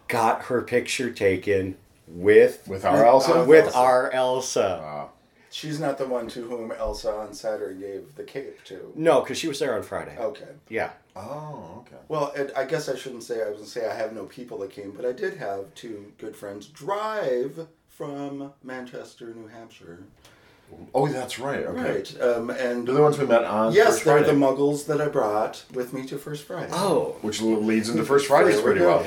got her picture taken with... With our Elsa? With, with Elsa. our Elsa. Wow. She's not the one to whom Elsa on Saturday gave the cape to. No, because she was there on Friday. Okay. Yeah. Oh, okay. Well, and I guess I shouldn't say, I was going to say I have no people that came, but I did have two good friends drive from Manchester, New Hampshire. Oh, that's right. Okay. Right. Um, and they're the ones we met on yes, First Friday. Yes, they're the muggles that I brought with me to First Friday. Oh. Which leads into First Fridays pretty well.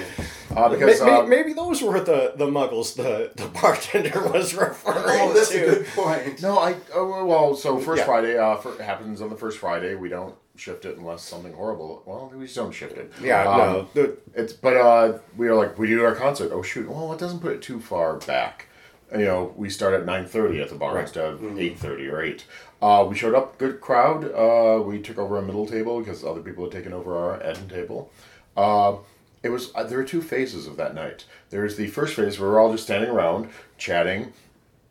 Uh, because maybe, uh, maybe those were the, the muggles the, the bartender was referring to. Oh, that's to. a good point. No, I... Oh, well, so First yeah. Friday uh, for, happens on the First Friday. We don't shift it unless something horrible... Well, we just don't shift it. Yeah, um, no. It's, but uh, we are like, we do our concert. Oh, shoot. Well, it doesn't put it too far back. You know, we start at nine thirty at the bar right. instead of mm-hmm. eight thirty or eight. Uh, we showed up, good crowd. Uh, we took over a middle table because other people had taken over our end table. Uh, it was uh, there were two phases of that night. There was the first phase where we're all just standing around, chatting,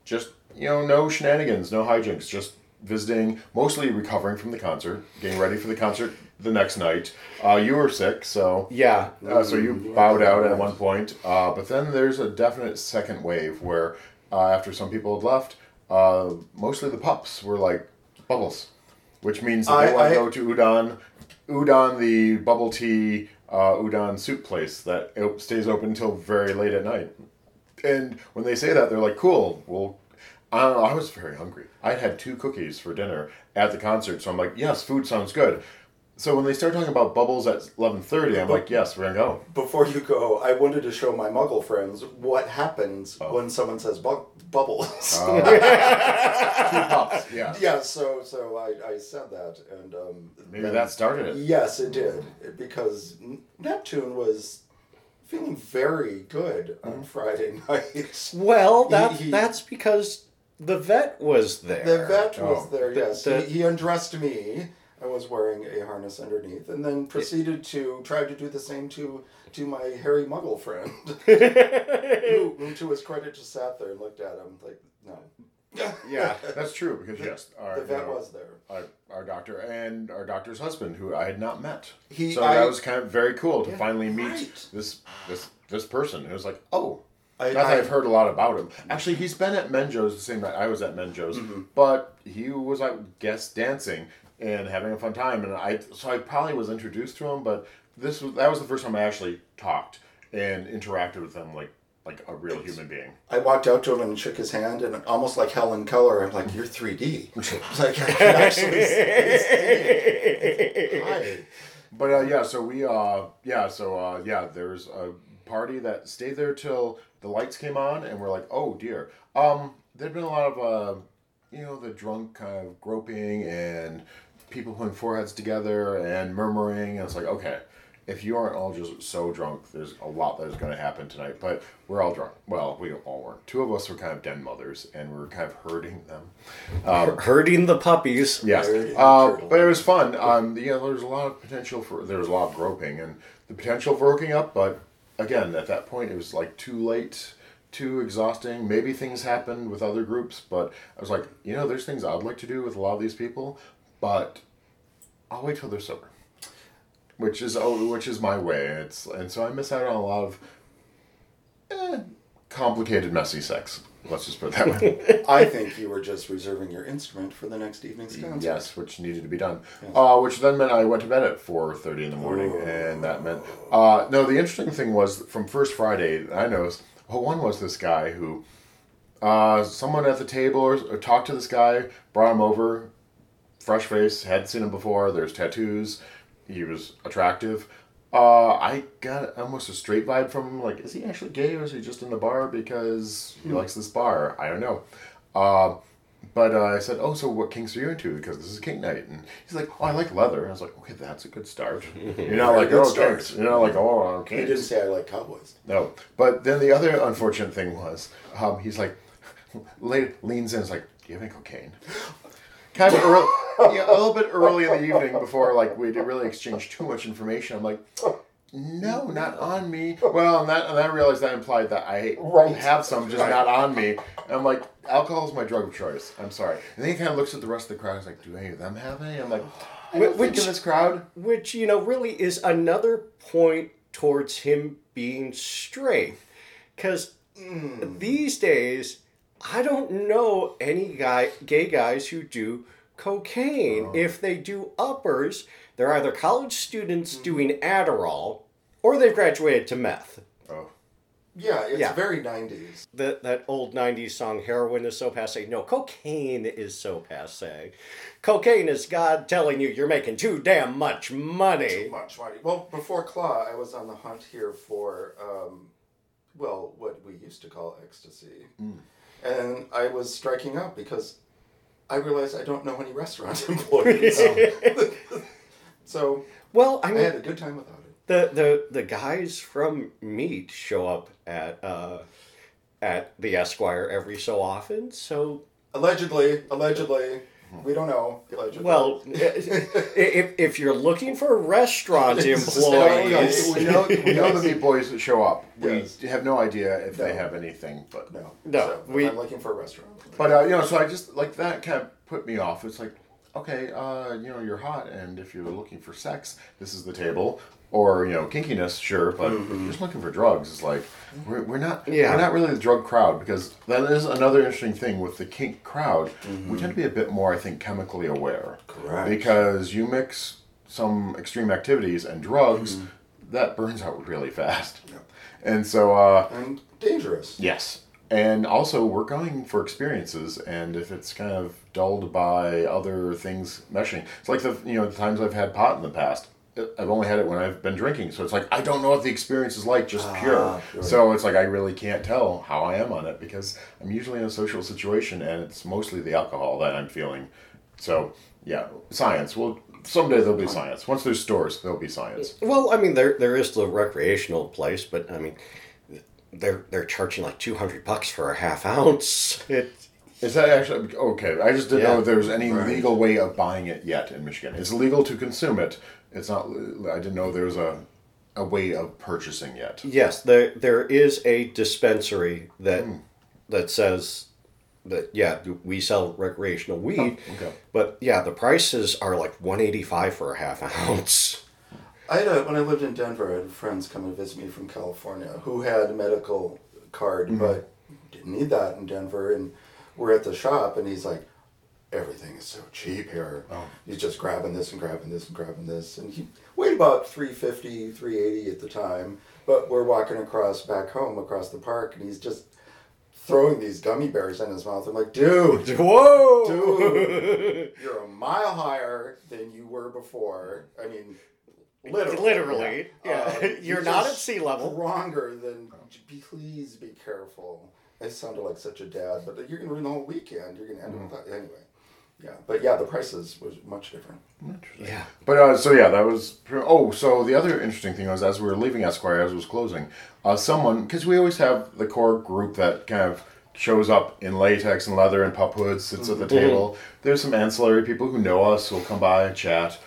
just, you know, no shenanigans, no hijinks, just visiting, mostly recovering from the concert, getting ready for the concert the next night. Uh, you were sick, so... Yeah. Uh, so you bowed out at one point. Uh, but then there's a definite second wave where... Uh, after some people had left, uh, mostly the pups were like bubbles, which means that I, they want to go to Udon, Udon the bubble tea, uh, Udon soup place that stays open until very late at night. And when they say that, they're like, cool, well, I don't know, I was very hungry. I had two cookies for dinner at the concert, so I'm like, yes, food sounds good. So when they start talking about bubbles at eleven thirty, I'm but, like, yes, we're going to go. Before you go, I wanted to show my muggle friends what happens oh. when someone says bu- bubbles. Uh, two pops, yeah. Yeah, so so I, I said that. and um, Maybe then, that started it. Yes, it did. It, because Neptune was feeling very good mm-hmm. on Friday night. Well, that he, he, that's because the vet was there. The vet oh. was there, yes. The, the, he, he undressed me. I was wearing a harness underneath, and then proceeded to try to do the same to to my hairy muggle friend, who, who, to his credit, just sat there and looked at him like, no. Yeah, that's true, because yes, our, the vet you know, was there. Our, our doctor and our doctor's husband, who I had not met. He, so I, that was kind of very cool to yeah, finally meet right. this this this person. It was like, oh, I, not I, that I've heard a lot about him. Actually, he's been at Menjo's the same night I was at Menjo's, mm-hmm. but he was, I guess, dancing and having a fun time, and I so I probably was introduced to him, but this was that was the first time I actually talked and interacted with him like like a real human being. I walked out to him and shook his hand, and almost like Helen Keller, I'm like, "You're three D." Like I can actually see. Hi. But uh, yeah, so we uh yeah so uh yeah there's a party that stayed there till the lights came on, and we're like, oh dear, um there'd been a lot of uh you know the drunk kind of groping and people putting foreheads together and murmuring, and it's like, okay, if you aren't all just so drunk, there's a lot that is going to happen tonight, but we're all drunk. Well, we all weren't. Two of us were kind of den mothers, and we were kind of herding them. Um, herding the puppies. Yes. Uh, but it was fun. Um, you know, there was a lot of potential for, there was a lot of groping, and the potential for hooking up, but again, at that point, it was like too late, too exhausting. Maybe things happened with other groups, but I was like, you know, there's things I'd like to do with a lot of these people, but I'll wait till they're sober, which is oh, which is my way. It's and so I miss out on a lot of eh, complicated, messy sex. Let's just put it that way. I think you were just reserving your instrument for the next evening's concert. Yes, which needed to be done. Yes. Uh, which then meant I went to bed at four thirty in the morning, oh. and that meant uh, no. The interesting thing was from first Friday I noticed. Well, one was this guy who uh, someone at the table or, or talked to this guy, brought him over. Fresh face, had seen him before, there's tattoos, he was attractive. Uh, I got almost a straight vibe from him, like, is he actually gay or is he just in the bar because he mm. likes this bar? I don't know. Uh, but uh, I said, oh, so what kinks are you into? Because this is kink night. And he's like, oh, I like leather. And I was like, okay, that's a good start. You're not like, oh, kinks. You're not like, oh, I'm kinks. He didn't say I like cowboys. No. But then the other unfortunate thing was, um, he's like, le- leans in, is like, do you have any cocaine? Kind of early, yeah, a little bit early in the evening before like we didn't really exchange too much information. I'm like, no, not on me. Well, and that and I realized that implied that I right. have some, just not on me. And I'm like, alcohol is my drug of choice. I'm sorry. And then he kind of looks at the rest of the crowd. He's like, do any of them have any? I'm like, I don't which, think in this crowd, which you know really is another point towards him being straight, because mm. these days. I don't know any guy, gay guys who do cocaine. Oh. If they do uppers, they're either college students mm-hmm. doing Adderall, or they've graduated to meth. Oh. Yeah, it's yeah. very nineties. That that old nineties song, heroin is so passe. No, cocaine is so passe. Cocaine is God telling you you're making too damn much money. Too much money. Well, before Claw, I was on the hunt here for, um, well, what we used to call ecstasy. Mm. And I was striking out because I realized I don't know any restaurant employees. so well, I, mean, I had a good time without it. The the, the guys from Meat show up at uh, at the Esquire every so often. So allegedly, allegedly, we don't know. Allegedly. Well, if if you're looking for restaurant employees, we know we know the Meat Boys that show up. We yes. have no idea if no. they have anything, but no, no. So, we, I'm looking for a restaurant. But uh, you know, so I just like that kind of put me off. It's like, okay, uh, you know, you're hot, and if you're looking for sex, this is the table. Or you know, kinkiness, sure, but mm-hmm. if you're just looking for drugs, it's like we're we're not yeah. we're not really the drug crowd, because that is another interesting thing with the kink crowd. Mm-hmm. We tend to be a bit more, I think, chemically aware. Correct. Because you mix some extreme activities and drugs, mm-hmm. that burns out really fast. Yep. And so... Uh, and dangerous. Yes. And also, we're going for experiences, and if it's kind of dulled by other things meshing... It's like the you know the times I've had pot in the past. I've only had it when I've been drinking, so it's like, I don't know what the experience is like, just ah, pure. Sure. So it's like, I really can't tell how I am on it, because I'm usually in a social situation, and it's mostly the alcohol that I'm feeling. So, yeah, science. Well, someday there'll be science. Once there's stores, there'll be science. Well, I mean, there there is the recreational place, but, I mean... They're they're charging like two hundred bucks for a half ounce. It, is that actually okay? I just didn't yeah. know if there was any right. legal way of buying it yet in Michigan. It's legal to consume it. It's not. I didn't know there was a a way of purchasing yet. Yes, there there is a dispensary that mm. that says that yeah we sell recreational weed. Oh, okay. But yeah, the prices are like one eighty five for a half ounce. I had a, when I lived in Denver, I had friends come and visit me from California who had a medical card, mm-hmm. but didn't need that in Denver. And we're at the shop, and he's like, everything is so cheap here. Oh. He's just grabbing this and grabbing this and grabbing this. And he weighed about three fifty, three eighty at the time. But we're walking across back home, across the park, and he's just throwing these gummy bears in his mouth. I'm like, dude, whoa, dude, you're a mile higher than you were before. I mean... Literally, Literally. yeah. yeah. Uh, You're not at sea level. Stronger than. Please be careful. I sounded like such a dad, but you're gonna ruin the whole weekend. You're gonna end mm-hmm. up with that anyway. Yeah, but yeah, the prices was much different. Interesting. Yeah, but uh, so yeah, that was. Oh, so the other interesting thing was as we were leaving Esquire, as it was closing, uh, someone because we always have the core group that kind of shows up in latex and leather and pup hoods, sits mm-hmm. at the table. There's some ancillary people who know us who'll come by and chat.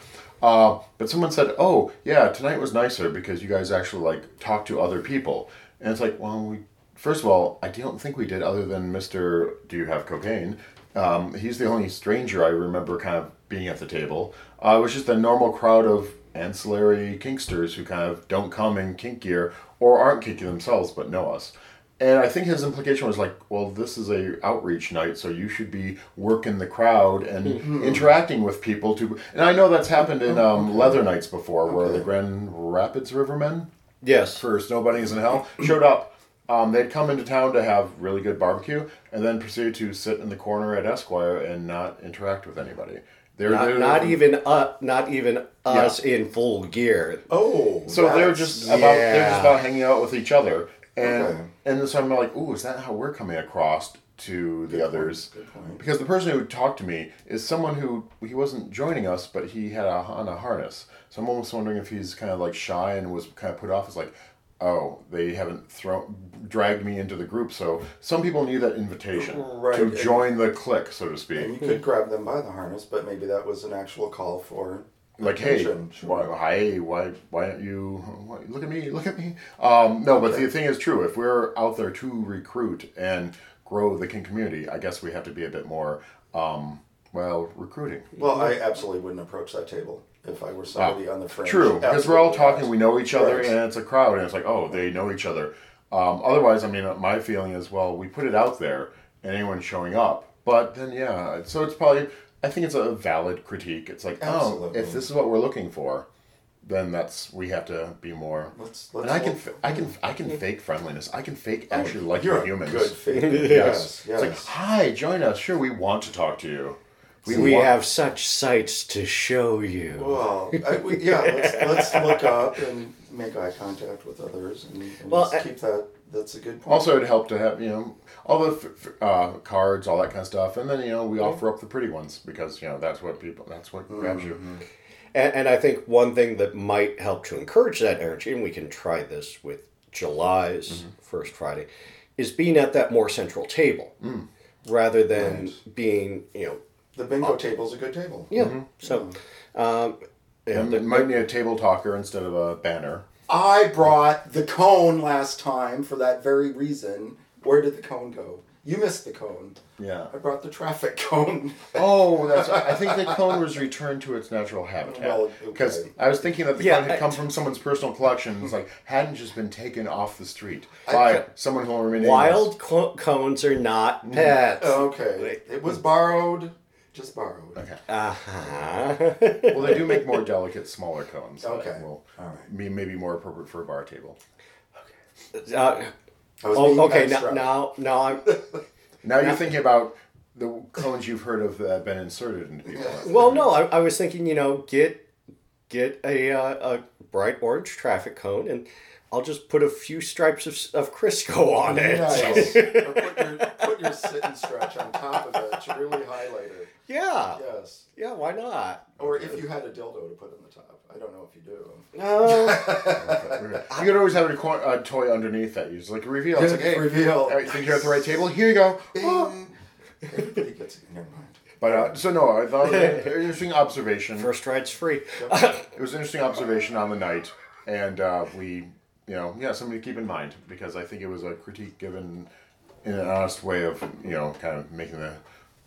Uh, but someone said, oh, yeah, tonight was nicer because you guys actually, like, talked to other people. And it's like, well, we, first of all, I don't think we did other than Mister Do You Have Cocaine? Um, he's the only stranger I remember kind of being at the table. Uh, it was just a normal crowd of ancillary kinksters who kind of don't come in kink gear or aren't kinky themselves but know us. And I think his implication was like, well, this is a outreach night, so you should be working the crowd and mm-hmm. interacting with people. To And I know that's happened in um, okay. leather nights before, okay. where the Grand Rapids Rivermen, yes, for Snow Bunnies in Hell, showed up. Um, they'd come into town to have really good barbecue, and then proceeded to sit in the corner at Esquire and not interact with anybody. They're not, they're, not even uh, not even us yeah. in full gear. Oh, so they're just about yeah. they're just about hanging out with each other. And okay. and this time I'm like, ooh, is that how we're coming across to the Good others? Point. Good point. Because the person who talked to me is someone who, he wasn't joining us, but he had a, on a harness. So I'm almost wondering if he's kind of like shy and was kind of put off as like, oh, they haven't thrown dragged me into the group. So some people need that invitation right. to join and, the clique, so to speak. And you could grab them by the harness, but maybe that was an actual call for... Like, hey, why, hey, why, why aren't you, why, look at me, look at me. Um, no, but okay. the thing is true. If we're out there to recruit and grow the kink community, I guess we have to be a bit more, um, well, recruiting. Well, I absolutely wouldn't approach that table if I were somebody uh, on the fringe. True, because we're all talking, we know each other, right. and it's a crowd, and it's like, oh, they know each other. Um, otherwise, I mean, my feeling is, well, we put it out there, and anyone's showing up. But then, yeah, so it's probably... I think it's a valid critique. It's like, Absolutely. oh, if this is what we're looking for, then that's we have to be more. Let's, let's and I can, f- I can, I can fake friendliness. I can fake actually oh, like you're humans. Good fake. yes. yes, yes. It's like, hi, join us. Sure, we want to talk to you. We, we want- have such sights to show you. Well, I, we, yeah, let's, let's look up and make eye contact with others, and, and well, just I, keep that. That's a good point. Also, it'd help to have, you know, all the uh, cards, all that kind of stuff. And then, you know, we yeah. offer up the pretty ones because, you know, that's what people, that's what mm-hmm. grabs you. And, and I think one thing that might help to encourage that energy, and we can try this with July's mm-hmm. first Friday, is being at that more central table mm. rather than right. being, you know. The bingo table's a good table. Yeah. Mm-hmm. So, um, you know, the, it might need a table talker instead of a banner. I brought the cone last time for that very reason. Where did the cone go? You missed the cone. Yeah. I brought the traffic cone. oh, that's. I think the cone was returned to its natural habitat. Because well, okay. I was thinking that the yeah, cone had I, come from someone's personal collection. It was like, hadn't just been taken off the street by I, someone who remained. Wild co- cones are not pets. Okay. It was borrowed. Just borrowed. Okay. Uh-huh. Well, they do make more delicate, smaller cones. Okay. That will All right. be maybe more appropriate for a bar table. Okay. Uh, oh, okay. Now, now, now I'm. Now you're now, thinking about the clones you've heard of that have been inserted into people. Well, no, I, I was thinking, you know, get get a uh, a bright orange traffic cone, and I'll just put a few stripes of of Crisco on it. Nice. Or put your put your sit and stretch on top of it to really highlight it. Yeah. Yes. Yeah. Why not? Or if you had a dildo to put on the top, I don't know if you do. No. You could always have a uh, toy underneath that. You just like reveal. It's like, hey, reveal. I think you're at the right table. Here you go. Oh. Everybody gets it in their mind. But uh, so no, I thought it was an interesting observation. First ride's free. Yep. It was an interesting observation on the night, and uh, we, you know, yeah, something to keep in mind because I think it was a critique given in an honest way of, you know, kind of making the.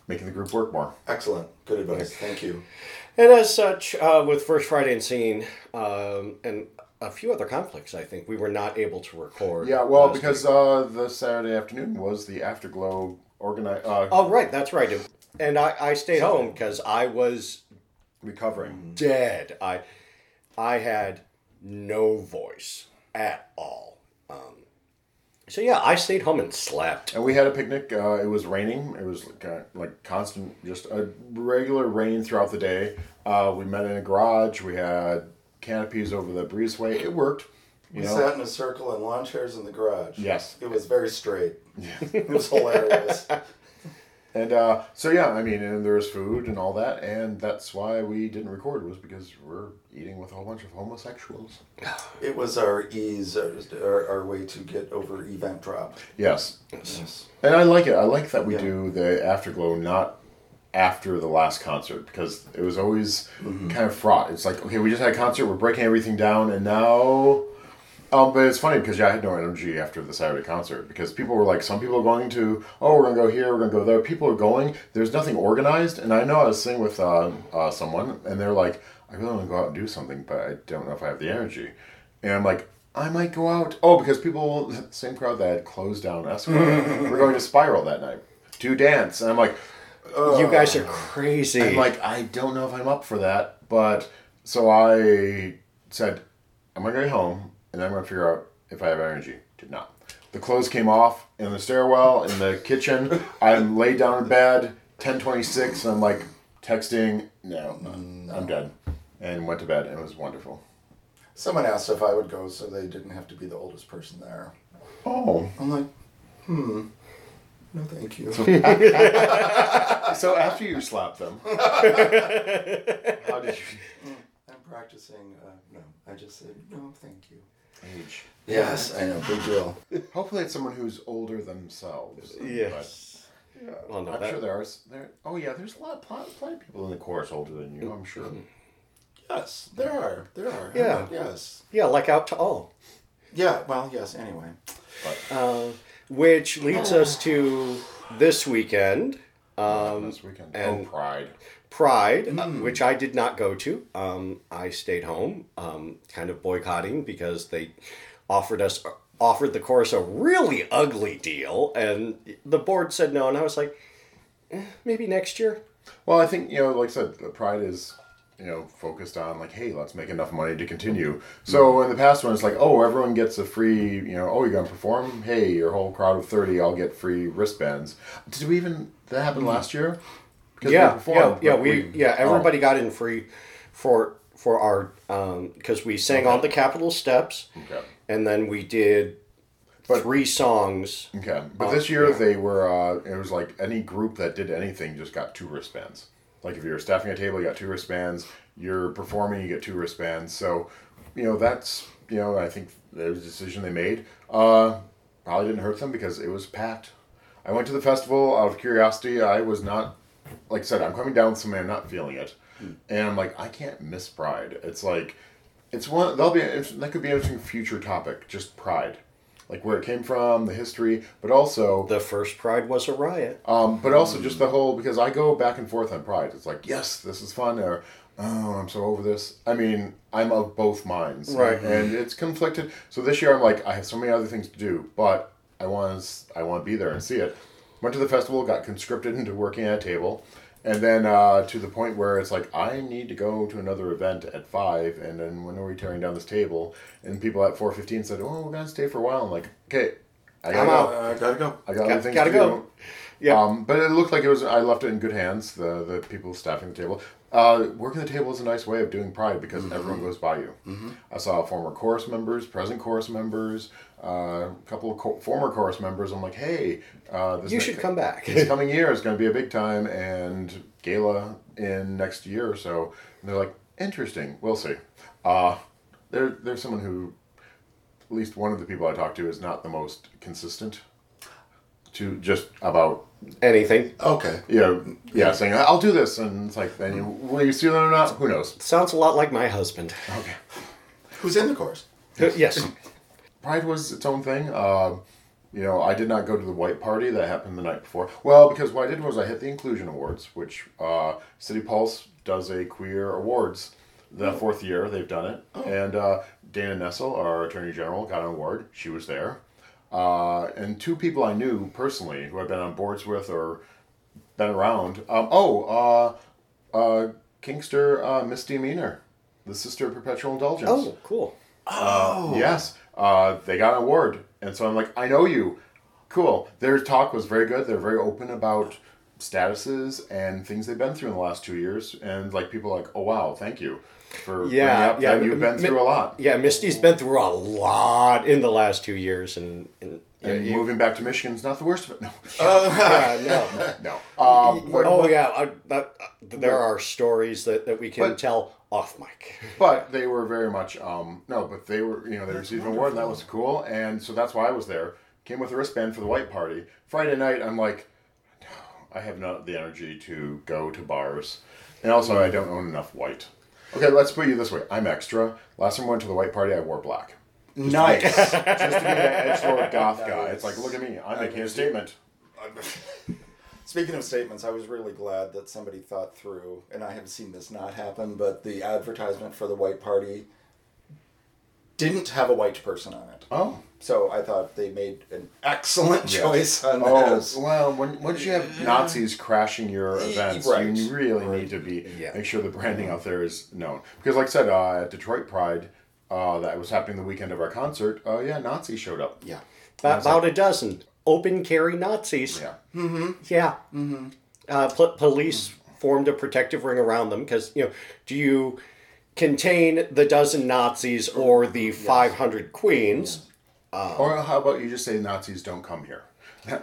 Making the group work more. Excellent. Good advice. Thank you. And as such, uh, with First Friday and Scene, um, and a few other conflicts, I think, we were not able to record. Yeah, well, because uh, the Saturday afternoon was the Afterglow organized. Uh, oh, right. That's right. And I, I stayed so, home because I was... Recovering. Dead. I I had no voice at all. Um So yeah, I stayed home and slept. And we had a picnic. Uh, it was raining. It was like, uh, like constant, just a regular rain throughout the day. Uh, we met in a garage. We had canopies over the breezeway. It worked. We know. Sat in a circle in lawn chairs in the garage. Yes. It was very straight. Yeah. It was hilarious. And uh, so yeah, I mean, and there was food and all that, and that's why we didn't record, was because we're eating with a whole bunch of homosexuals. It was our ease, our, our way to get over event drop. Yes. Yes. And I like it. I like that we yeah. do the Afterglow not after the last concert, because it was always mm-hmm. kind of fraught. It's like, okay, we just had a concert, we're breaking everything down, and now... Um, but it's funny because yeah, I had no energy after the Saturday concert because people were like, some people are going to, oh, we're going to go here, we're going to go there. People are going. There's nothing organized. And I know I was singing with uh, uh, someone and they're like, I really want to go out and do something, but I don't know if I have the energy. And I'm like, I might go out. Oh, because people, same crowd that had closed down Esquire, we're going to Spiral that night to dance. And I'm like, ugh. You guys are crazy. I'm like, I don't know if I'm up for that. But so I said, I'm going to go home. And I'm going to figure out if I have energy. Did not. The clothes came off in the stairwell, in the kitchen. I'm laid down in bed, ten twenty-six, and I'm like texting, no, no, I'm done. And went to bed, and it was wonderful. Someone asked if I would go so they didn't have to be the oldest person there. Oh. I'm like, hmm, no thank you. So, so after you slapped them, how did you? I'm practicing, uh, no, I just said, no, thank you. Age. Yes, I know. Big deal. Hopefully it's someone who's older themselves. Yes. But, yeah. Well, no, I'm that... sure there are. There, oh, yeah, there's a lot of plenty of people in the chorus older than you, I'm sure. Yes, there are. There are. Yeah. I mean, yes. Yeah, like Out to All. Yeah, well, yes, anyway. But, uh, which leads oh. us to this weekend. Um, yeah, this weekend. And oh, Pride. Pride, mm. uh, which I did not go to. Um, I stayed home, um, kind of boycotting because they offered us uh, offered the chorus a really ugly deal, and the board said no, and I was like, eh, maybe next year. Well, I think, you know, like I said, Pride is, you know, focused on like, hey, let's make enough money to continue. So in the past one, it's like, oh, everyone gets a free, you know, oh, you're gonna perform. Hey, your whole crowd of thirty all get free wristbands. Did we even that happened mm. last year? Yeah, yeah, yeah, we, yeah, everybody oh. got in free for for our, um, because we sang okay. on the Capitol steps, okay. and then we did but, three songs. Okay, but on, this year yeah. they were, uh, it was like any group that did anything just got two wristbands. Like if you're staffing a table, you got two wristbands. You're performing, you get two wristbands. So, you know, that's, you know, I think the decision they made uh, probably didn't hurt them because it was packed. I went to the festival out of curiosity. I was not... Like I said, I'm coming down with something, I'm not feeling it. And I'm like, I can't miss Pride. It's like, it's one, that'll be, that could be an interesting future topic, just Pride. Like where it came from, the history, but also... The first Pride was a riot. Um, but also just the whole, because I go back and forth on Pride. It's like, yes, this is fun, or, oh, I'm so over this. I mean, I'm of both minds. Right. And it's conflicted. So this year I'm like, I have so many other things to do, but I want to, I want to be there and see it. Went to the festival, got conscripted into working at a table, And then uh, to the point where it's like, I need to go to another event at five, and then when are we tearing down this table? And people at four fifteen said, oh, we're going to stay for a while. I'm like, okay, I gotta go. Uh, I gotta go. I got other things to do. Yeah. Um, but it looked like it was, I left it in good hands, the, the people staffing the table. Uh, working the table is a nice way of doing Pride because mm-hmm. everyone goes by you. Mm-hmm. I saw former chorus members, present chorus members, a uh, couple of co- former chorus members. I'm like, hey, uh, this you should come back. This coming year is going to be a big time and gala in next year or so. And they're like, interesting. We'll see. Uh, there, there's someone who, at least one of the people I talked to, is not the most consistent to just about anything. Okay. Yeah. Yeah. Saying I'll do this, and it's like, then you, will you see them or not? Who knows? Sounds a lot like my husband. Okay. Who's in the course? Yes. yes. Pride was its own thing. Uh, you know, I did not go to the white party that happened the night before. Well, because what I did was I hit the Inclusion Awards, which uh, City Pulse does a queer awards. The oh. fourth year they've done it, oh. and uh, Dana Nessel, our Attorney General, got an award. She was there. Uh, and two people I knew personally who I've been on boards with or been around. Um, oh, uh, uh, Kingster uh, Misdemeanor, the Sister of Perpetual Indulgence. Oh, cool. Oh. Uh, yes. Uh, they got an award. And so I'm like, I know you. Cool. Their talk was very good. They're very open about statuses and things they've been through in the last two years. And like people are like, oh, wow, thank you. For yeah, up yeah, that you've been Mi- through a lot. Yeah, Misty's been through a lot in the last two years, and and, and you, moving back to Michigan's not the worst of it. No, uh, yeah, no, no. Um, but, oh but, yeah, I, but, there but, are stories that, that we can but, tell off mic. But they were very much um, no, but they were you know they that's received an award and that was cool, and so that's why I was there. Came with a wristband for the white party Friday night. I'm like, no, I have not the energy to go to bars, and also I don't own enough white. Okay, let's put you this way. I'm extra. Last time I went to the white party, I wore black. Just nice. Like, just to be that edgelord goth no, guy. It's, it's like, look at me. I'm making a statement. Speaking of statements, I was really glad that somebody thought through, and I have seen this not happen, but the advertisement for the white party didn't have a white person on it. Oh. So I thought they made an excellent choice yes. on oh, this. Well, when, once you have Nazis crashing your events, right. you really right. need to be yeah. make sure the branding out there is known. Because like I said, uh, at Detroit Pride, uh, that was happening the weekend of our concert, uh, yeah, Nazis showed up. Yeah. About, about like, a dozen open carry Nazis. Yeah. Mm-hmm. Yeah. Mm-hmm. Uh, pl- police mm-hmm. formed a protective ring around them because, you know, do you contain the dozen Nazis or the yes. five hundred queens? Yes. Um, or how about you just say Nazis don't come here?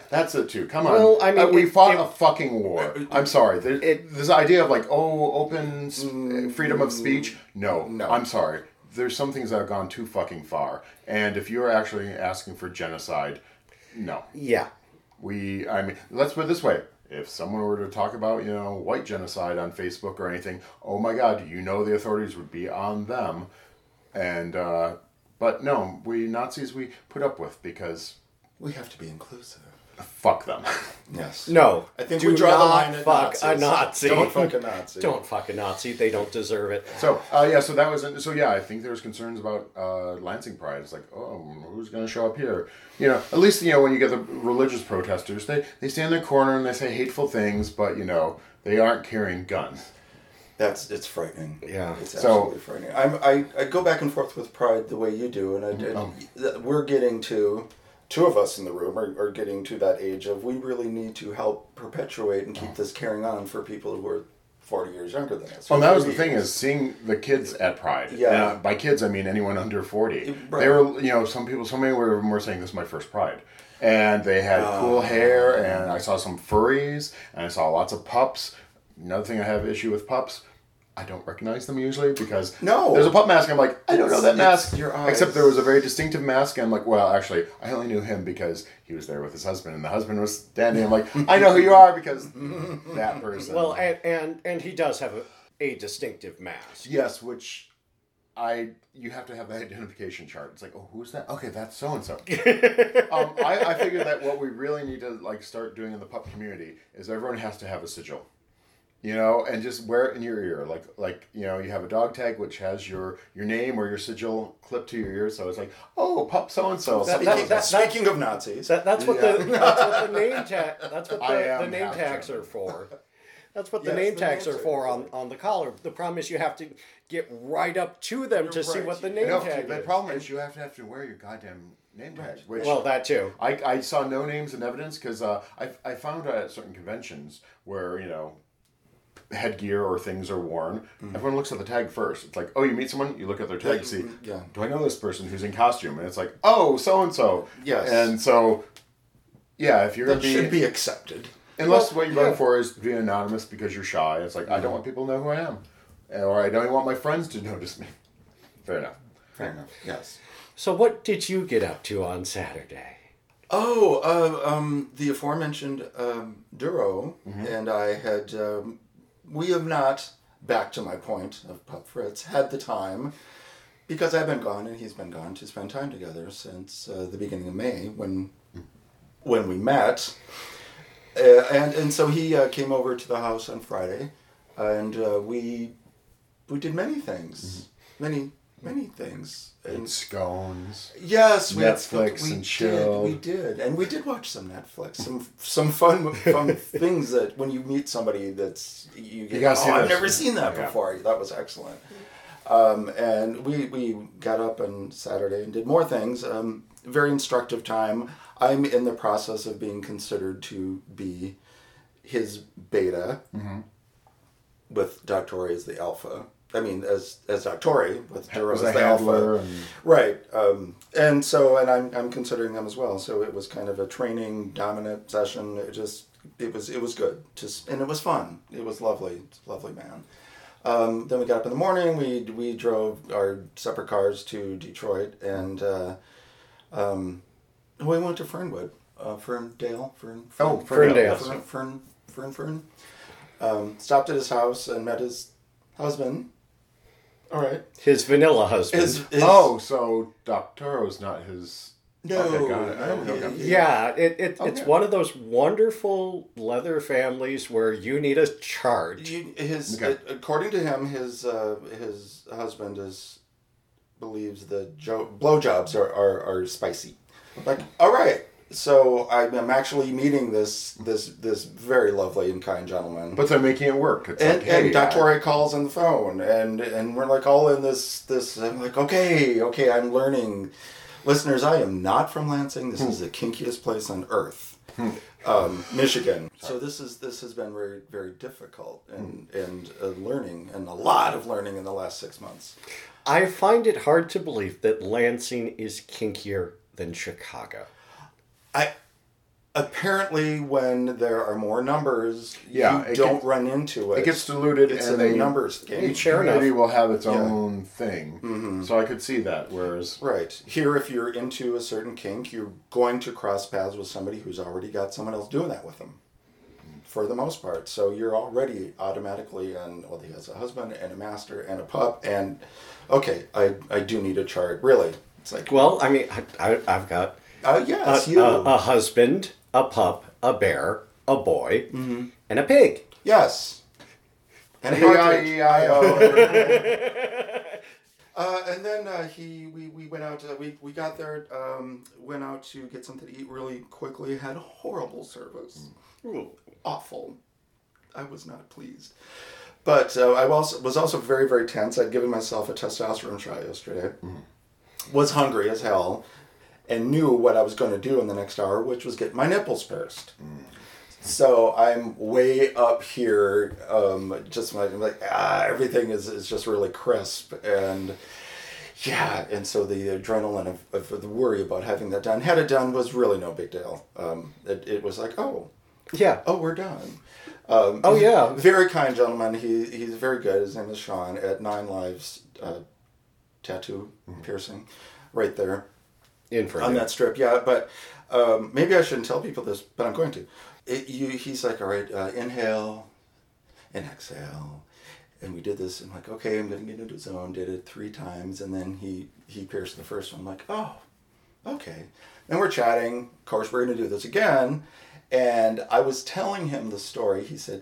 That's it too. Come well, on. I mean, uh, we it, fought it, a fucking war. I'm sorry. There, it, this idea of like, oh, open mm, freedom of speech. No, no. I'm sorry. There's some things that have gone too fucking far. And if you're actually asking for genocide, no. Yeah. We, I mean, let's put it this way. If someone were to talk about, you know, white genocide on Facebook or anything, oh my God, you know the authorities would be on them. And, uh... But no, we Nazis we put up with because we have to be inclusive. Fuck them. Yes. No. I think do we draw not the line at fuck Nazis. a Nazi. Don't fuck a Nazi. Don't fuck a Nazi. They don't deserve it. So uh, yeah, so that was so yeah. I think there was concerns about uh, Lansing Pride. It's like, oh, who's going to show up here? You know, at least you know when you get the religious protesters, they they stand in their corner and they say hateful things, but you know they aren't carrying guns. That's it's frightening. Yeah, it's absolutely so, frightening. I'm, I I go back and forth with Pride the way you do, and I did. Um, we're getting to, two of us in the room are, are getting to that age of we really need to help perpetuate and keep this carrying on for people who are forty years younger than us. Well, that was the thing is seeing the kids at Pride. Yeah, uh, by kids I mean anyone under forty. Right. They were you know some people so many were more saying this is my first Pride. And they had uh, cool hair, and I saw some furries, and I saw lots of pups. Another thing I have issue with pups, I don't recognize them usually because no. there's a pup mask. And I'm like, I don't know that mask. Your eyes. Except there was a very distinctive mask. And I'm like, well, actually, I only knew him because he was there with his husband, and the husband was standing. I'm like, I know who you are because that person. Well, and and, and he does have a, a distinctive mask. Yes, which I you have to have that identification chart. It's like, oh, who's that? Okay, that's so and so. Um, I, I figured that what we really need to like start doing in the pup community is everyone has to have a sigil. You know, and just wear it in your ear. Like, like you know, you have a dog tag which has your, your name or your sigil clipped to your ear. So it's like, oh, pup so-and-so. That, that, that, speaking that, of Nazis. That, that's, what yeah. the, that's what the name, ta- that's what the, the name tags are for. That's what yes, the name the tags name are for on, on the collar. The problem is you have to get right up to them You're to right. see what the name no, tag the is. The problem is you have to have to wear your goddamn name tag. Which well, that too. I, I saw no names in evidence because uh, I, I found at certain conventions where, you know, headgear or things are worn, mm-hmm. everyone looks at the tag first. It's like, oh, you meet someone, you look at their tag, yeah, see, yeah. do I know this person who's in costume? And it's like, oh, so-and-so. Yes. And so, yeah, if you're going to be... That should be accepted. Unless well, what you're yeah. going for is being anonymous because you're shy. It's like, mm-hmm. I don't want people to know who I am. Or I don't even want my friends to notice me. Fair enough. Fair enough. Yes. So what did you get up to on Saturday? Oh, uh, um, the aforementioned um, Duro mm-hmm. and I had... Um, We have not, back to my point of Pup Fritz, had the time, because I've been gone and he's been gone, to spend time together since uh, the beginning of May when when we met. Uh, and, and so he uh, came over to the house on Friday, and uh, we we did many things. Mm-hmm. Many, many things. And, and scones. Yes. We Netflix had, we, and we chill. Did, we did. And we did watch some Netflix. Some some fun fun things that when you meet somebody that's... You, get, you gotta oh, see I've never things. seen that yeah. before. That was excellent. Um, and we, we got up on Saturday and did more things. Um, very instructive time. I'm in the process of being considered to be his beta mm-hmm. with Doctor Ori as the alpha. I mean, as as Doctor Ori with Duro as the alpha, and... right? Um, and so, and I'm I'm considering them as well. So it was kind of a training dominant session. It just it was it was good. Just and it was fun. It was lovely, it's a lovely man. Um, then we got up in the morning. We we drove our separate cars to Detroit, and uh, um, we went to Fernwood, uh, Ferndale, Fern, Fern, oh, Ferndale, Fern, Fern, Fern, Fern. Um, stopped at his house and met his husband. All right. His vanilla husband. His, his... Oh, so Doctoro's not his... No. Okay, got it. I he, okay. Yeah, it, it okay. it's one of those wonderful leather families where you need a chart. You, his, okay. it, according to him, his uh, his husband is believes the jo- blowjobs are, are, are spicy. Like, all right. So I'm, I'm actually meeting this this this very lovely and kind gentleman. But they're making it work. It's and like, hey, and Doctor Ori calls on the phone, and and we're like all in this this. I'm like, okay, okay, I'm learning. Listeners, I am not from Lansing. This hmm. is the kinkiest place on earth, hmm. um, Michigan. So this is this has been very very difficult and hmm. and uh, learning and a lot of learning in the last six months. I find it hard to believe that Lansing is kinkier than Chicago. I apparently when there are more numbers, yeah, you don't gets, run into it. It gets diluted, it's and a numbers game. Each community will have its own yeah. thing. Mm-hmm. So I could see that. Whereas right here, if you're into a certain kink, you're going to cross paths with somebody who's already got someone else doing that with them, for the most part. So you're already automatically on. Well, he has a husband and a master and a pup, and okay, I I do need a chart. Really, it's like well, I mean, I, I I've got. Oh, uh, yes, a, you. A, a husband, a pup, a bear, a boy, mm-hmm. and a pig. Yes. And A I E I O. uh, and then uh, he, we, we went out, uh, we, we got there, um, went out to get something to eat really quickly, had horrible service. Mm. Awful. I was not pleased. But uh, I was, was also very, very tense. I'd given myself a testosterone shot yesterday. Mm. Was hungry as hell. And knew what I was going to do in the next hour, which was get my nipples pierced. Mm. So I'm way up here, um, just my, I'm like, ah, everything is, is just really crisp. And yeah, and so the adrenaline of, of the worry about having that done, had it done was really no big deal. Um, it, it was like, oh, yeah, oh, we're done. Um, oh, yeah. Very kind gentleman. He He's very good. His name is Sean at Nine Lives uh, Tattoo mm-hmm. Piercing, right there. In for on that strip, yeah, but um, maybe I shouldn't tell people this, but I'm going to. It, you, he's like, all right, uh, inhale and exhale, and we did this. And I'm like, okay, I'm going to get into zone. Did it three times, and then he he pierced the first one. I'm like, oh, okay. And we're chatting. Of course, we're going to do this again. And I was telling him the story. He said,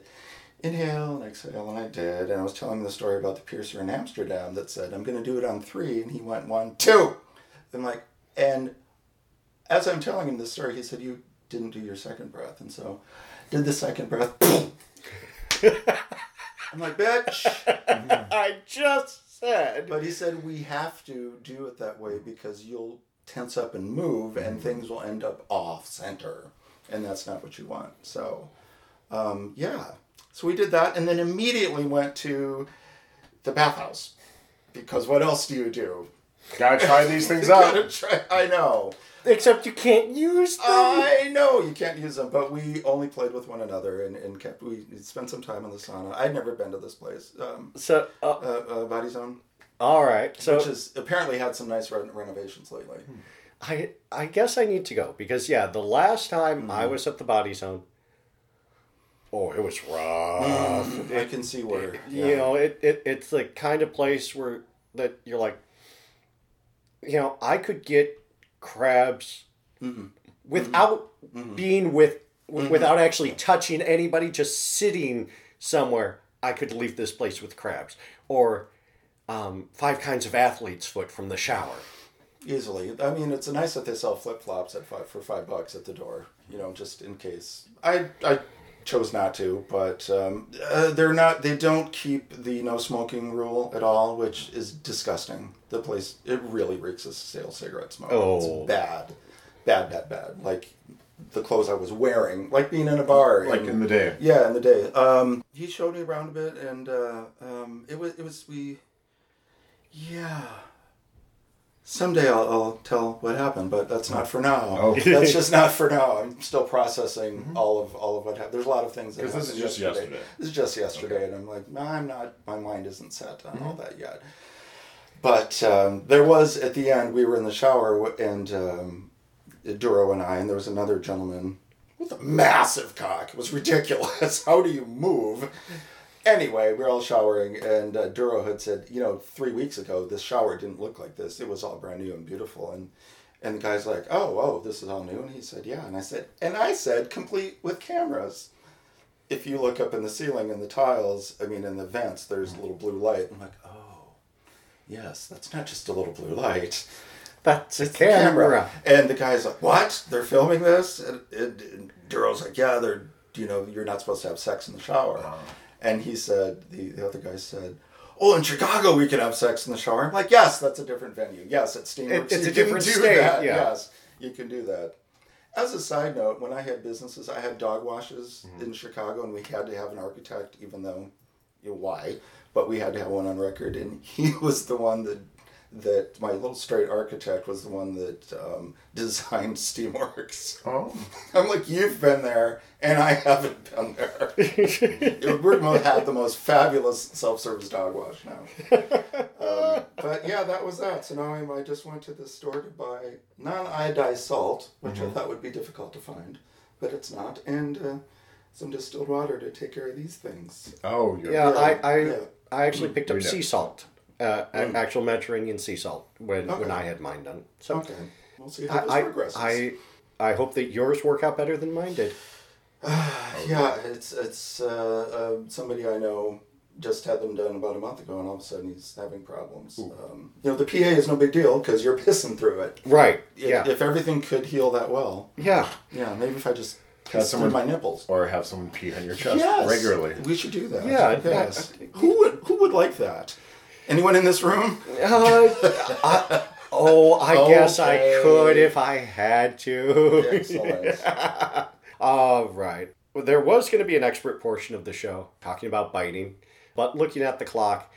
inhale and exhale, and I did. And I was telling him the story about the piercer in Amsterdam that said, I'm going to do it on three, and he went one, two. I'm like. And as I'm telling him this story, he said, you didn't do your second breath. And so did the second breath. I'm like, bitch. Mm-hmm. I just said. But he said, we have to do it that way because you'll tense up and move and things will end up off center. And that's not what you want. So, um, yeah. So we did that and then immediately went to the bathhouse. Because what else do you do? Gotta try these things out. Gotta try, I know. Except you can't use them. I know you can't use them, but we only played with one another and, and kept. We spent some time in the sauna. I'd never been to this place. Um, so uh, uh, uh, Body Zone. All right. So which has apparently had some nice re- renovations lately. I I guess I need to go because yeah, the last time mm. I was at the Body Zone. Oh, it was rough. Mm, it, I can see where. It, yeah. You know, it, it it's the kind of place where that you're like. You know, I could get crabs Mm-mm. without Mm-mm. being with, w- without actually touching anybody, just sitting somewhere. I could leave this place with crabs. Or um, five kinds of athlete's foot from the shower. Easily. I mean, it's nice that they sell flip-flops at five, for five bucks at the door, you know, just in case. I I chose not to, but um, uh, they're not, they don't keep the no smoking rule at all, which is disgusting. The place, it really reeks of stale cigarette smoke. Oh. It's bad. Bad, bad, bad. Like, the clothes I was wearing. Like being in a bar. Like in, in the day. Yeah, in the day. Um, he showed me around a bit, and uh, um, it was, it was we, yeah. Someday I'll, I'll tell what happened, but that's not for now. Oh. That's just not for now. I'm still processing mm-hmm. all of all of what happened. There's a lot of things that happened. Because this is just yesterday. yesterday. This is just yesterday, okay. And I'm like, no, I'm not, my mind isn't set on mm-hmm. all that yet. But um, there was, at the end, we were in the shower, and um, Duro and I, and there was another gentleman with a massive cock. It was ridiculous. How do you move? Anyway, we were all showering, and uh, Duro had said, you know, three weeks ago, this shower didn't look like this. It was all brand new and beautiful. And and the guy's like, oh, oh, this is all new? And he said, yeah. And I said, and I said, complete with cameras. If you look up in the ceiling and the tiles, I mean, in the vents, there's a little blue light. I'm like, oh. Yes, that's not just a little blue light. That's a camera. camera. And the guy's like, what? They're filming this? And, and, and Duro's like, yeah, they're, you know, you're not supposed to have sex in the shower. Uh-huh. And he said, the, the other guy said, oh, in Chicago we could have sex in the shower. I'm like, yes, that's a different venue. Yes, at Steamworks. It, it's you a different state. Yeah. Yes, you can do that. As a side note, when I had businesses, I had dog washes mm-hmm. in Chicago, and we had to have an architect, even though, you know, why? But we had to have one on record, and he was the one that, that my little straight architect was the one that um, designed Steamworks. Oh. I'm like, you've been there, and I haven't been there. We're going to have the most fabulous self-service dog wash now. Um, but yeah, that was that. So now I just went to the store to buy non-iodized salt, which mm-hmm. I thought would be difficult to find, but it's not, and uh, some distilled water to take care of these things. Oh, yeah. Yeah, I... I yeah. I actually picked up sea salt, uh, mm. actual Mediterranean sea salt, when, okay. when I had mine done. So okay. We'll see how this I, progresses. I, I hope that yours work out better than mine did. Uh, yeah, it's it's uh, uh, somebody I know just had them done about a month ago, and all of a sudden he's having problems. Um, you know, the P A is no big deal because you're pissing through it. Right, if, yeah. If everything could heal that well. Yeah. Yeah, maybe if I just... Have someone my nipples, or have someone pee on your chest yes, regularly. We should do that. Yeah, yes. Who would who would like that? Anyone in this room? Uh, I, oh, I okay. guess I could if I had to. Excellent. All right. Well, there was going to be an expert portion of the show talking about biting, but looking at the clock,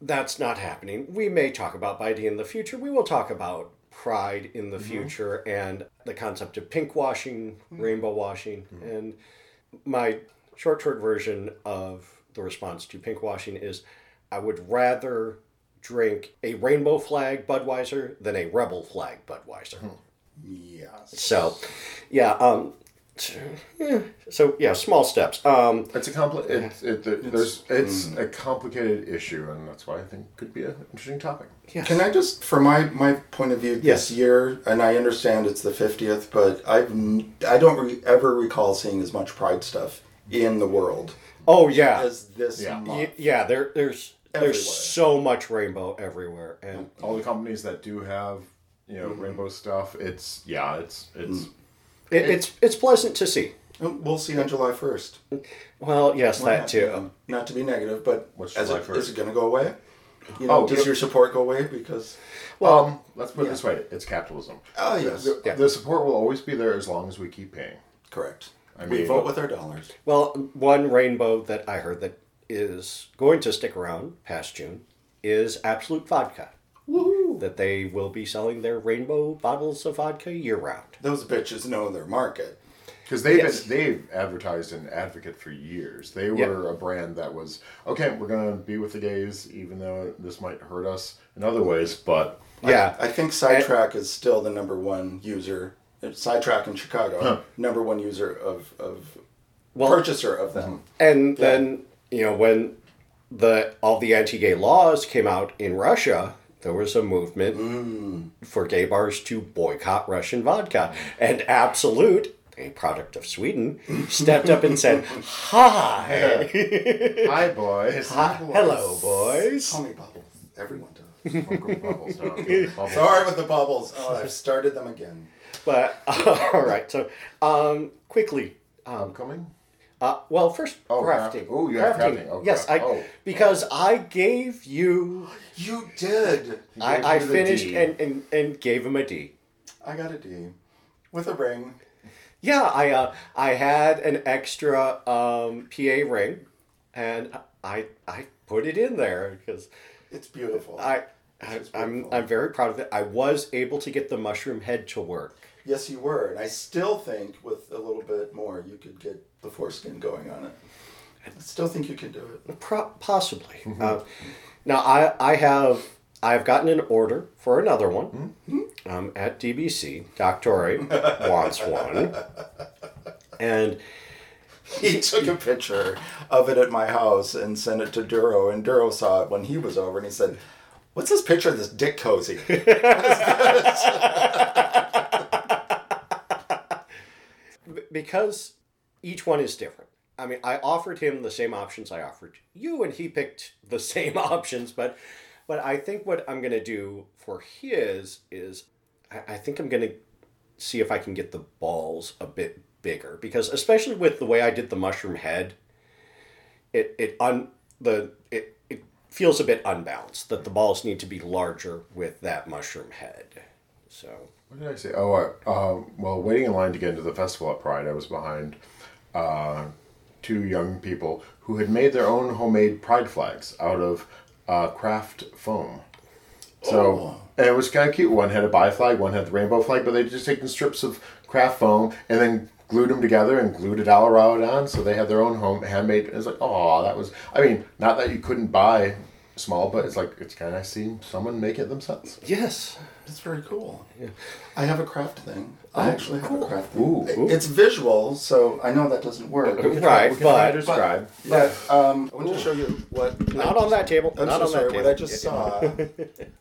that's not happening. We may talk about biting in the future. We will talk about pride in the mm-hmm. future and the concept of pink washing, mm-hmm. rainbow washing, mm-hmm. and my short, short version of the response to pink washing is I would rather drink a rainbow flag Budweiser than a rebel flag Budweiser. Mm-hmm. Yes. So, yeah, um, so yeah, small steps. Um, it's a compli- it, it, it, there's, it's mm. a complicated issue, and that's why I think it could be an interesting topic. Yes. Can I just, from my, my point of view, yes. this year, and I understand it's the fiftieth, but I've I don't re- ever recall seeing as much Pride stuff in the world. Oh yeah, as this yeah, month. yeah. There there's everywhere. There's so much rainbow everywhere, and all the companies that do have you know mm-hmm. rainbow stuff. It's yeah, it's it's. Mm. It, it's it's pleasant to see. We'll see on July first. Well, yes, well, that too. To, not to be negative, but what's as July first? It, is it going to go away? You know, oh, does your support go away? Because well, um, let's put yeah. it this way: it's capitalism. Oh yes, the, yeah. the support will always be there as long as we keep paying. Correct. I mean, we vote with our dollars. Well, one rainbow that I heard that is going to stick around past June is Absolute Vodka. Woo! That they will be selling their rainbow bottles of vodka year round. Those bitches know their market. Because they've yes. been, they've advertised an advocate for years. They were yep. a brand that was, okay, we're going to be with the gays, even though this might hurt us in other ways, but... Yeah. I, I think Sidetrack and, is still the number one user, Sidetrack in Chicago, huh. number one user of, of well, purchaser of them. And yeah. then, you know, when the all the anti-gay laws came out in Russia... There was a movement mm. for gay bars to boycott Russian vodka. And Absolut, a product of Sweden, stepped up and said, hi. Yeah. Hi, boys. Hi, hello, boys. Call me Bubbles. Everyone does. Bubbles. No, okay. Bubbles. Sorry with the bubbles. Oh, I've started them again. But, uh, all right. So, um, quickly. Um, I'm coming. Uh, well, first, oh, crafting. Crafting. Oh, you have crafting. crafting. Oh, yes, crafting. I, oh. because I gave you... You did. I, I finished and, and, and gave him a D. I got a D. With a ring. Yeah, I uh, I had an extra um, P A ring, and I I put it in there. Because it's beautiful. I, I, it's beautiful. I'm, I'm very proud of it. I was able to get the mushroom head to work. Yes, you were. And I still think with a little bit more, you could get the foreskin going on it. I still think you can do it. Pro- possibly. Mm-hmm. Uh, now, I, I have I've gotten an order for another one mm-hmm. um, at D B C. Doctor Ori wants one. And he took a picture of it at my house and sent it to Duro. And Duro saw it when he was over and he said, what's this picture of this dick cozy? What is this? Because each one is different. I mean, I offered him the same options I offered you, and he picked the same options. But but I think what I'm going to do for his is I, I think I'm going to see if I can get the balls a bit bigger. Because especially with the way I did the mushroom head, it it un, the it, it feels a bit unbalanced, that the balls need to be larger with that mushroom head. So... What did I say? Oh, I, uh, well, waiting in line to get into the festival at Pride, I was behind uh, two young people who had made their own homemade Pride flags out of uh, craft foam. So, oh. And it was kind of cute. One had a bi flag, one had the rainbow flag, but they'd just taken strips of craft foam and then glued them together and glued it all around on. So they had their own home handmade. It was like, oh, that was, I mean, not that you couldn't buy small, but it's like, it's kind of nice seeing someone make it themselves. Yes. That's very cool. Yeah. I have a craft thing. Oh, I actually cool. have a craft thing. Ooh, ooh. It's visual, so I know that doesn't work. We can right, we can but, describe. But, but um, I want to show you what... Not just, on that table. I'm Not so on sorry, that table. What I just yeah. saw.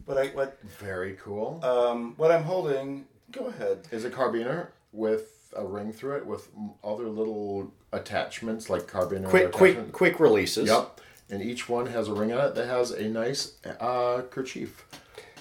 what I, what, very cool. Um, what I'm holding... Go ahead. Is a carabiner with a ring through it with other little attachments, like carabiner... Quick, quick, quick releases. Yep. And each one has a ring on it that has a nice uh, kerchief.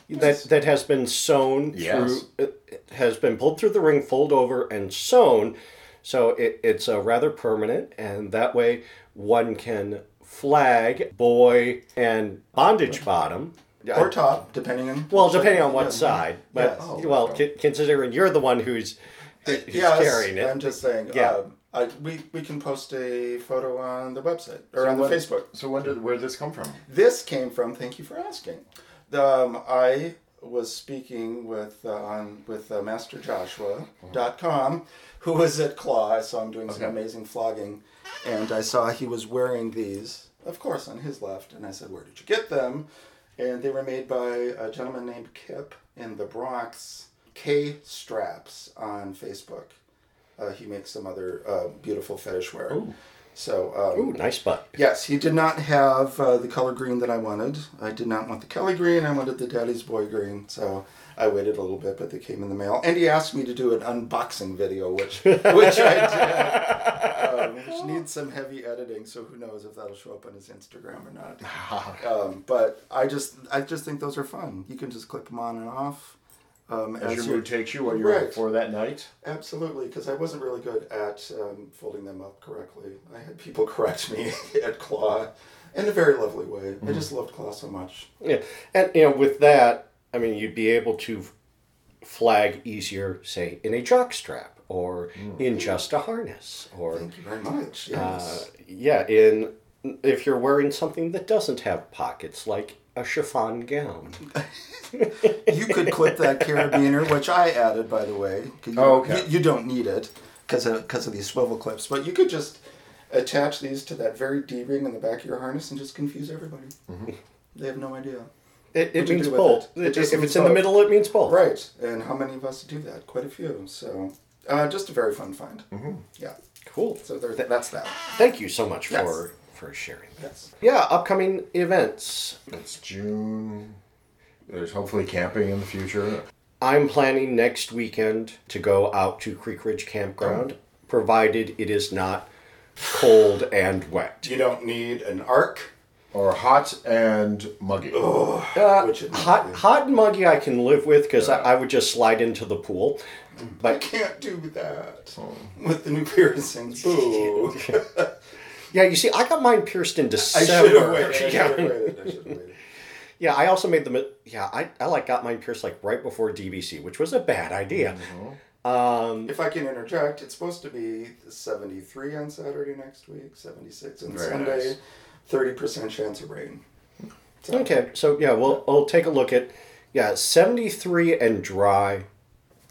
Yes. That that has been sewn yes. through, it has been pulled through the ring, fold over, and sewn. So it, it's a rather permanent, and that way one can flag boy and bondage okay. bottom. Or top, depending on... Well, depending on what yeah, side. But, yeah. oh, well, okay. c- considering you're the one who's, who's yes, carrying it. I'm just saying... Yeah. Uh, I, we, we can post a photo on the website, or so on the when, Facebook. So when did, where did this come from? This came from, thank you for asking. Um, I was speaking with uh, on with uh, Master Joshua dot com, who was at Claw. I saw him doing okay. some amazing flogging, and I saw he was wearing these, of course, on his left, and I said, where did you get them? And they were made by a gentleman named Kip in the Bronx, K-Straps on Facebook. Uh, he makes some other uh, beautiful fetish wear. Ooh. So, um, Ooh, nice butt. Yes, he did not have uh, the color green that I wanted. I did not want the Kelly green. I wanted the Daddy's Boy green. So I waited a little bit, but they came in the mail. And he asked me to do an unboxing video, which which I did, um, which needs some heavy editing. So who knows if that'll show up on his Instagram or not. um, but I just I just think those are fun. You can just click them on and off. Um, as, as your, your mood takes you, what you're right. for that night. Absolutely, because I wasn't really good at um, folding them up correctly. I had people correct me at Claw in a very lovely way. Mm-hmm. I just loved Claw so much. Yeah, and you know, with that, I mean, you'd be able to flag easier, say, in a jock strap or mm-hmm. in just a harness. Or, thank you very much. Yes. Uh, yeah, in if you're wearing something that doesn't have pockets, like a chiffon gown. You could clip that carabiner, which I added, by the way. You, oh, okay. You, you don't need it because of, because of these swivel clips, but you could just attach these to that very D-ring in the back of your harness and just confuse everybody. Mm-hmm. They have no idea. It, it means both. It? It it, if means it's both. In the middle, it means both. Right, and how many of us do that? Quite a few, so uh, just a very fun find. Mm-hmm. Yeah. Cool. So there, Th- that's that. Thank you so much yes. for... for sharing that. Yes. Yeah, upcoming events. It's June. There's hopefully camping in the future. I'm planning next weekend to go out to Creek Ridge Campground, oh. provided it is not cold and wet. You don't need an arc or hot and muggy. Ugh, uh, which hot, hot and muggy I can live with because yeah. I, I would just slide into the pool. But I can't do that oh. with the new piercings. Ooh. Yeah, you see, I got mine pierced in December. I should have waited. I should have waited. Yeah, I also made them. Yeah, I, I like got mine pierced like right before D B C, which was a bad idea. Mm-hmm. Um, if I can interject, it's supposed to be seventy-three on Saturday next week, seventy-six on Sunday, thirty nice. percent chance of rain. So. Okay, so yeah, we'll I'll take a look at yeah seventy-three and dry.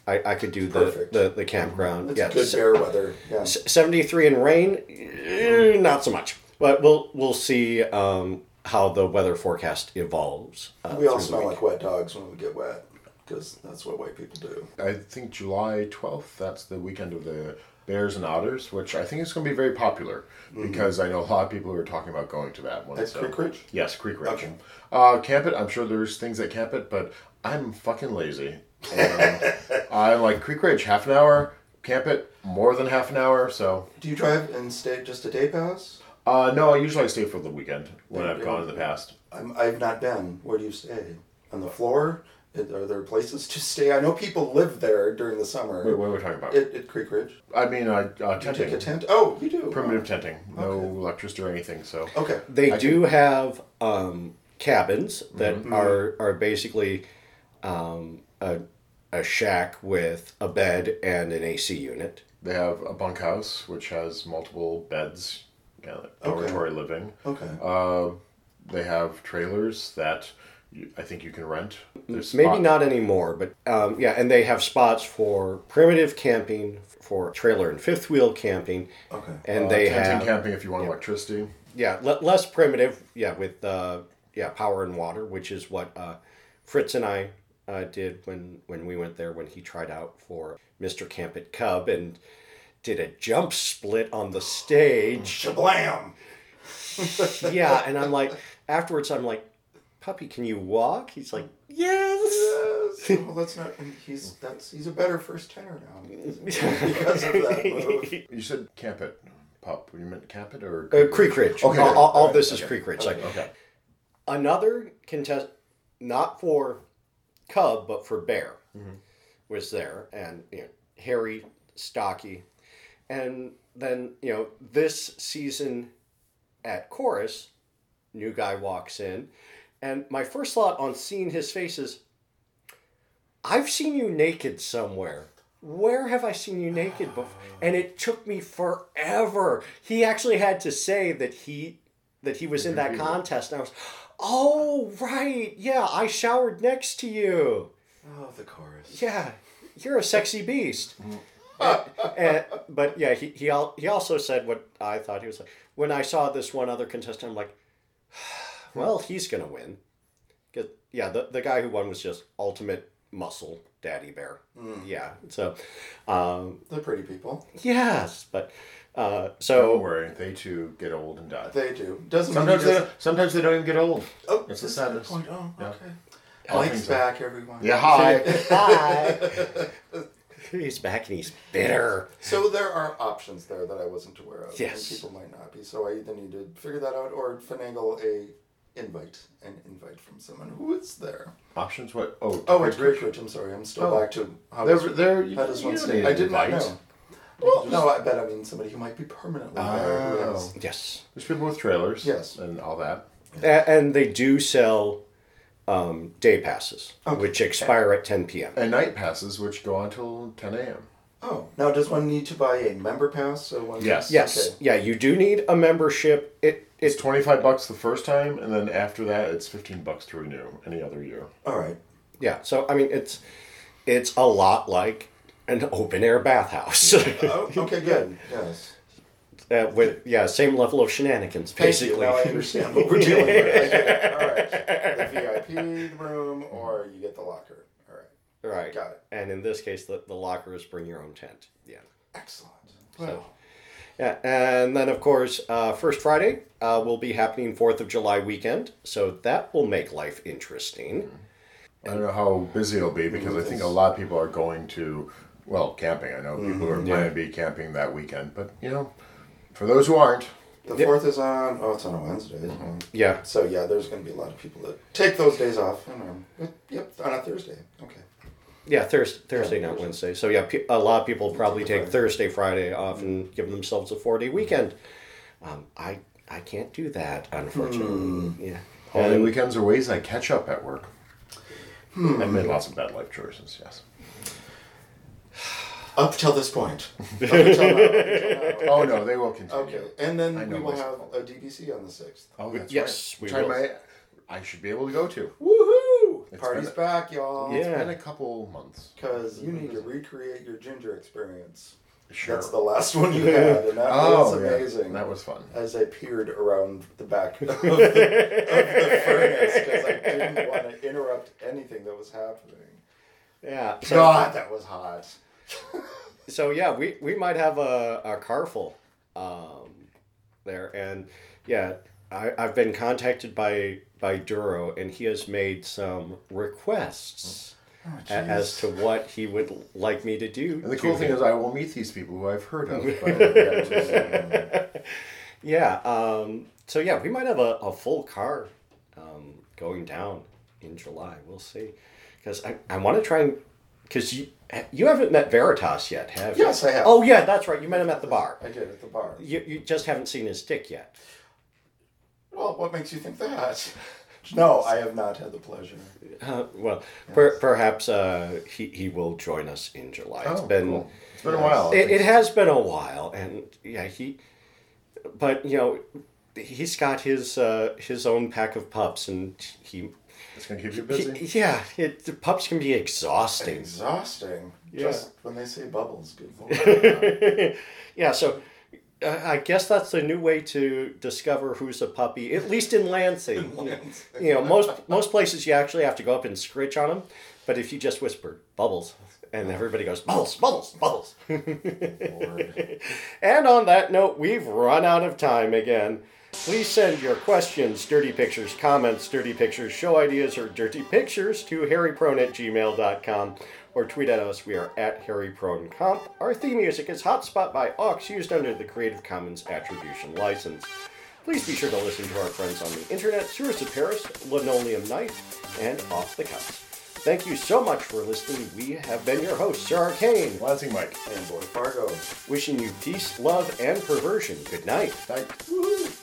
I, I could do the, the, the campground. It's yeah, good fair weather. Yeah. seventy-three and rain, not so much. But we'll we'll see um, how the weather forecast evolves. Uh, we all smell like wet dogs when we get wet, because that's what white people do. I think July twelfth, that's the weekend of the Bears and Otters, which I think is going to be very popular, mm-hmm. because I know a lot of people who are talking about going to that one. At so. Creek Ridge? Yes, Creek Ridge. Okay. Uh, Camp It, I'm sure there's things at Camp It, but I'm fucking lazy. um, I like Creek Ridge, half an hour, Camp It, more than half an hour, so... Do you drive and stay just a day pass? Uh, no, I usually stay for the weekend when I've gone in the past. I'm, I've not been. Where do you stay? On the floor? Are there places to stay? I know people live there during the summer. Wait, what are we talking about? At, at Creek Ridge. I mean, I uh, tenting. You take a tent? Oh, you do. Primitive oh. tenting. No okay. electricity or anything, so... Okay. They I do can... have um, cabins that mm-hmm. are, are basically... Um, a, a shack with a bed and an A C unit. They have a bunkhouse, which has multiple beds, kind of like dormitory okay. living. Okay. Uh, they have trailers that you, I think you can rent. There's Maybe spot- not anymore, but um, yeah, and they have spots for primitive camping, for trailer and fifth wheel camping. Okay. And uh, they have... camping if you want yeah, electricity. Yeah, le- less primitive, yeah, with uh, yeah power and water, which is what uh, Fritz and I... Uh, did when, when we went there when he tried out for Mister Camp It Cub and did a jump split on the stage. Shablam! Yeah, and I'm like, afterwards I'm like, Puppy, can you walk? He's like, yes! Yes! Well, that's not, he's, that's, he's a better first tenor now. Because of that move. You said Camp It, Pup. You meant Camp It or? Creek, uh, Creek Ridge. Ridge. Okay. All, all, all right. this is okay. Creek Ridge. Okay. Like, okay. Another contest, not for Cub, but for Bear, mm-hmm. was there, and you know, hairy, stocky, and then you know this season at Chorus, new guy walks in, and my first thought on seeing his face is, I've seen you naked somewhere. Where have I seen you naked before? And it took me forever. He actually had to say that he that he was in that contest, and I was. Oh, right. Yeah, I showered next to you. Oh, the chorus. Yeah, you're a sexy beast. and, and, but yeah, he he al- he also said what I thought he was like. When I saw this one other contestant, I'm like, well, he's going to win. Yeah, the, the guy who won was just ultimate muscle daddy bear. Mm. Yeah, so. Um, They're pretty people. Yes, but. Uh, so don't worry, they too get old and die. They do. Doesn't sometimes they sometimes they don't even get old. Oh, it's the saddest. Point. Oh, yeah. Okay. Mike's back, so. Everyone. Yeah, hi, hi. He's back and he's bitter. So there are options there that I wasn't aware of. Yes, and people might not be. So I either need to figure that out or finagle a invite, an invite from someone who is there. Options? What? Oh, oh, it's Creek Ridge. I'm sorry. I'm still oh. back to how there, was, there, you, you one say I did not know. Well, no, I bet I mean somebody who might be permanently oh. there. Who has, yes. There's been both trailers. Yes. And all that. Yeah. And, and they do sell um, day passes, okay. which expire and, at ten p.m. And night passes, which go on till ten a.m. Oh, now does one need to buy a member pass? So one yes. Yes. Okay. Yeah, you do need a membership. It, it It's twenty-five bucks the first time, and then after that, it's fifteen bucks to renew any other year. All right. Yeah, so, I mean, it's it's a lot like an open-air bathhouse. Oh, okay, good. Yes. Uh, with, yeah, same level of shenanigans, basically. Now I understand what we're dealing with. Okay. All right. The V I P room, or you get the locker. Right. Got it. And in this case, the, the locker is bring your own tent. Yeah. Excellent. Wow. So, yeah. And then, of course, uh, First Friday uh, will be happening fourth of July weekend. So that will make life interesting. I don't know how busy it'll be because I think a lot of people are going to, well, camping. I know people mm-hmm. are planning yeah. to be camping that weekend. But, you know, for those who aren't. The yep. fourth is on, oh, it's on a Wednesday. Mm-hmm. Yeah. So, yeah, there's going to be a lot of people that take those days off. Mm-hmm. Yep, on a Thursday. Okay. Yeah, Thursday, Thursday, yeah, not Thursday. Wednesday. So yeah, a lot of people probably take Thursday, Friday off and give themselves a four-day weekend. Um, I I can't do that, unfortunately. Mm. Yeah, holiday and weekends are ways I catch up at work. Hmm. I've made lots of bad life choices. Yes. Up till this point. Up until now, until now. Oh no, they will continue. Okay, and then we will myself. have a D B C on the sixth. Oh, that's yes, right. Which I might, I should be able to go to. Woohoo! It's Party's been, back, y'all. Yeah. It's been a couple months. Because you need to recreate your ginger experience. Sure. That's the last one you had, and that oh, was amazing. Yeah. That was fun. As I peered around the back of the, of the furnace, because I didn't want to interrupt anything that was happening. Yeah. So, God, that was hot. So, yeah, we, we might have a, a car full um, there. And, yeah, I, I've been contacted by... by Duro, and he has made some requests oh, as to what he would like me to do. And the cool thing him. is I will meet these people who I've heard of. But yeah, um, so yeah, we might have a, a full car um, going down in July. We'll see. Because I, I want to try and... Because you, you haven't met Veritas yet, have you? Yes, I have. Oh, yeah, that's right. You met him at the bar. I did, at the bar. You, you just haven't seen his dick yet. Well, what makes you think that? No, I have not had the pleasure. Uh, well, yes. per, perhaps uh, he he will join us in July. Oh, it's been cool. It's been yes. a while. It, it has been a while, and yeah, he. But you know, he's got his uh, his own pack of pups, and he. It's gonna keep you busy. He, yeah, it, the pups can be exhausting. Exhausting. Yeah. Just when they say bubbles, good Lord. Yeah. So. I guess that's the new way to discover who's a puppy, at least in Lansing. In Lansing. You know, most most places you actually have to go up and scritch on them, but if you just whisper, bubbles, and everybody goes, bubbles, bubbles, bubbles. Lord. And on that note, we've run out of time again. Please send your questions, dirty pictures, comments, dirty pictures, show ideas, or dirty pictures to harryprone at gmail dot com or tweet at us. We are at harrypronecomp. Our theme music is Hotspot by Aux, used under the Creative Commons Attribution License. Please be sure to listen to our friends on the internet, Sewers of Paris, Linoleum Night, and Off the Cuff. Thank you so much for listening. We have been your hosts, Sir Arcane, Lansing Mike, and Boy Fargo. Wishing you peace, love, and perversion. Good night. Night. Woo-hoo.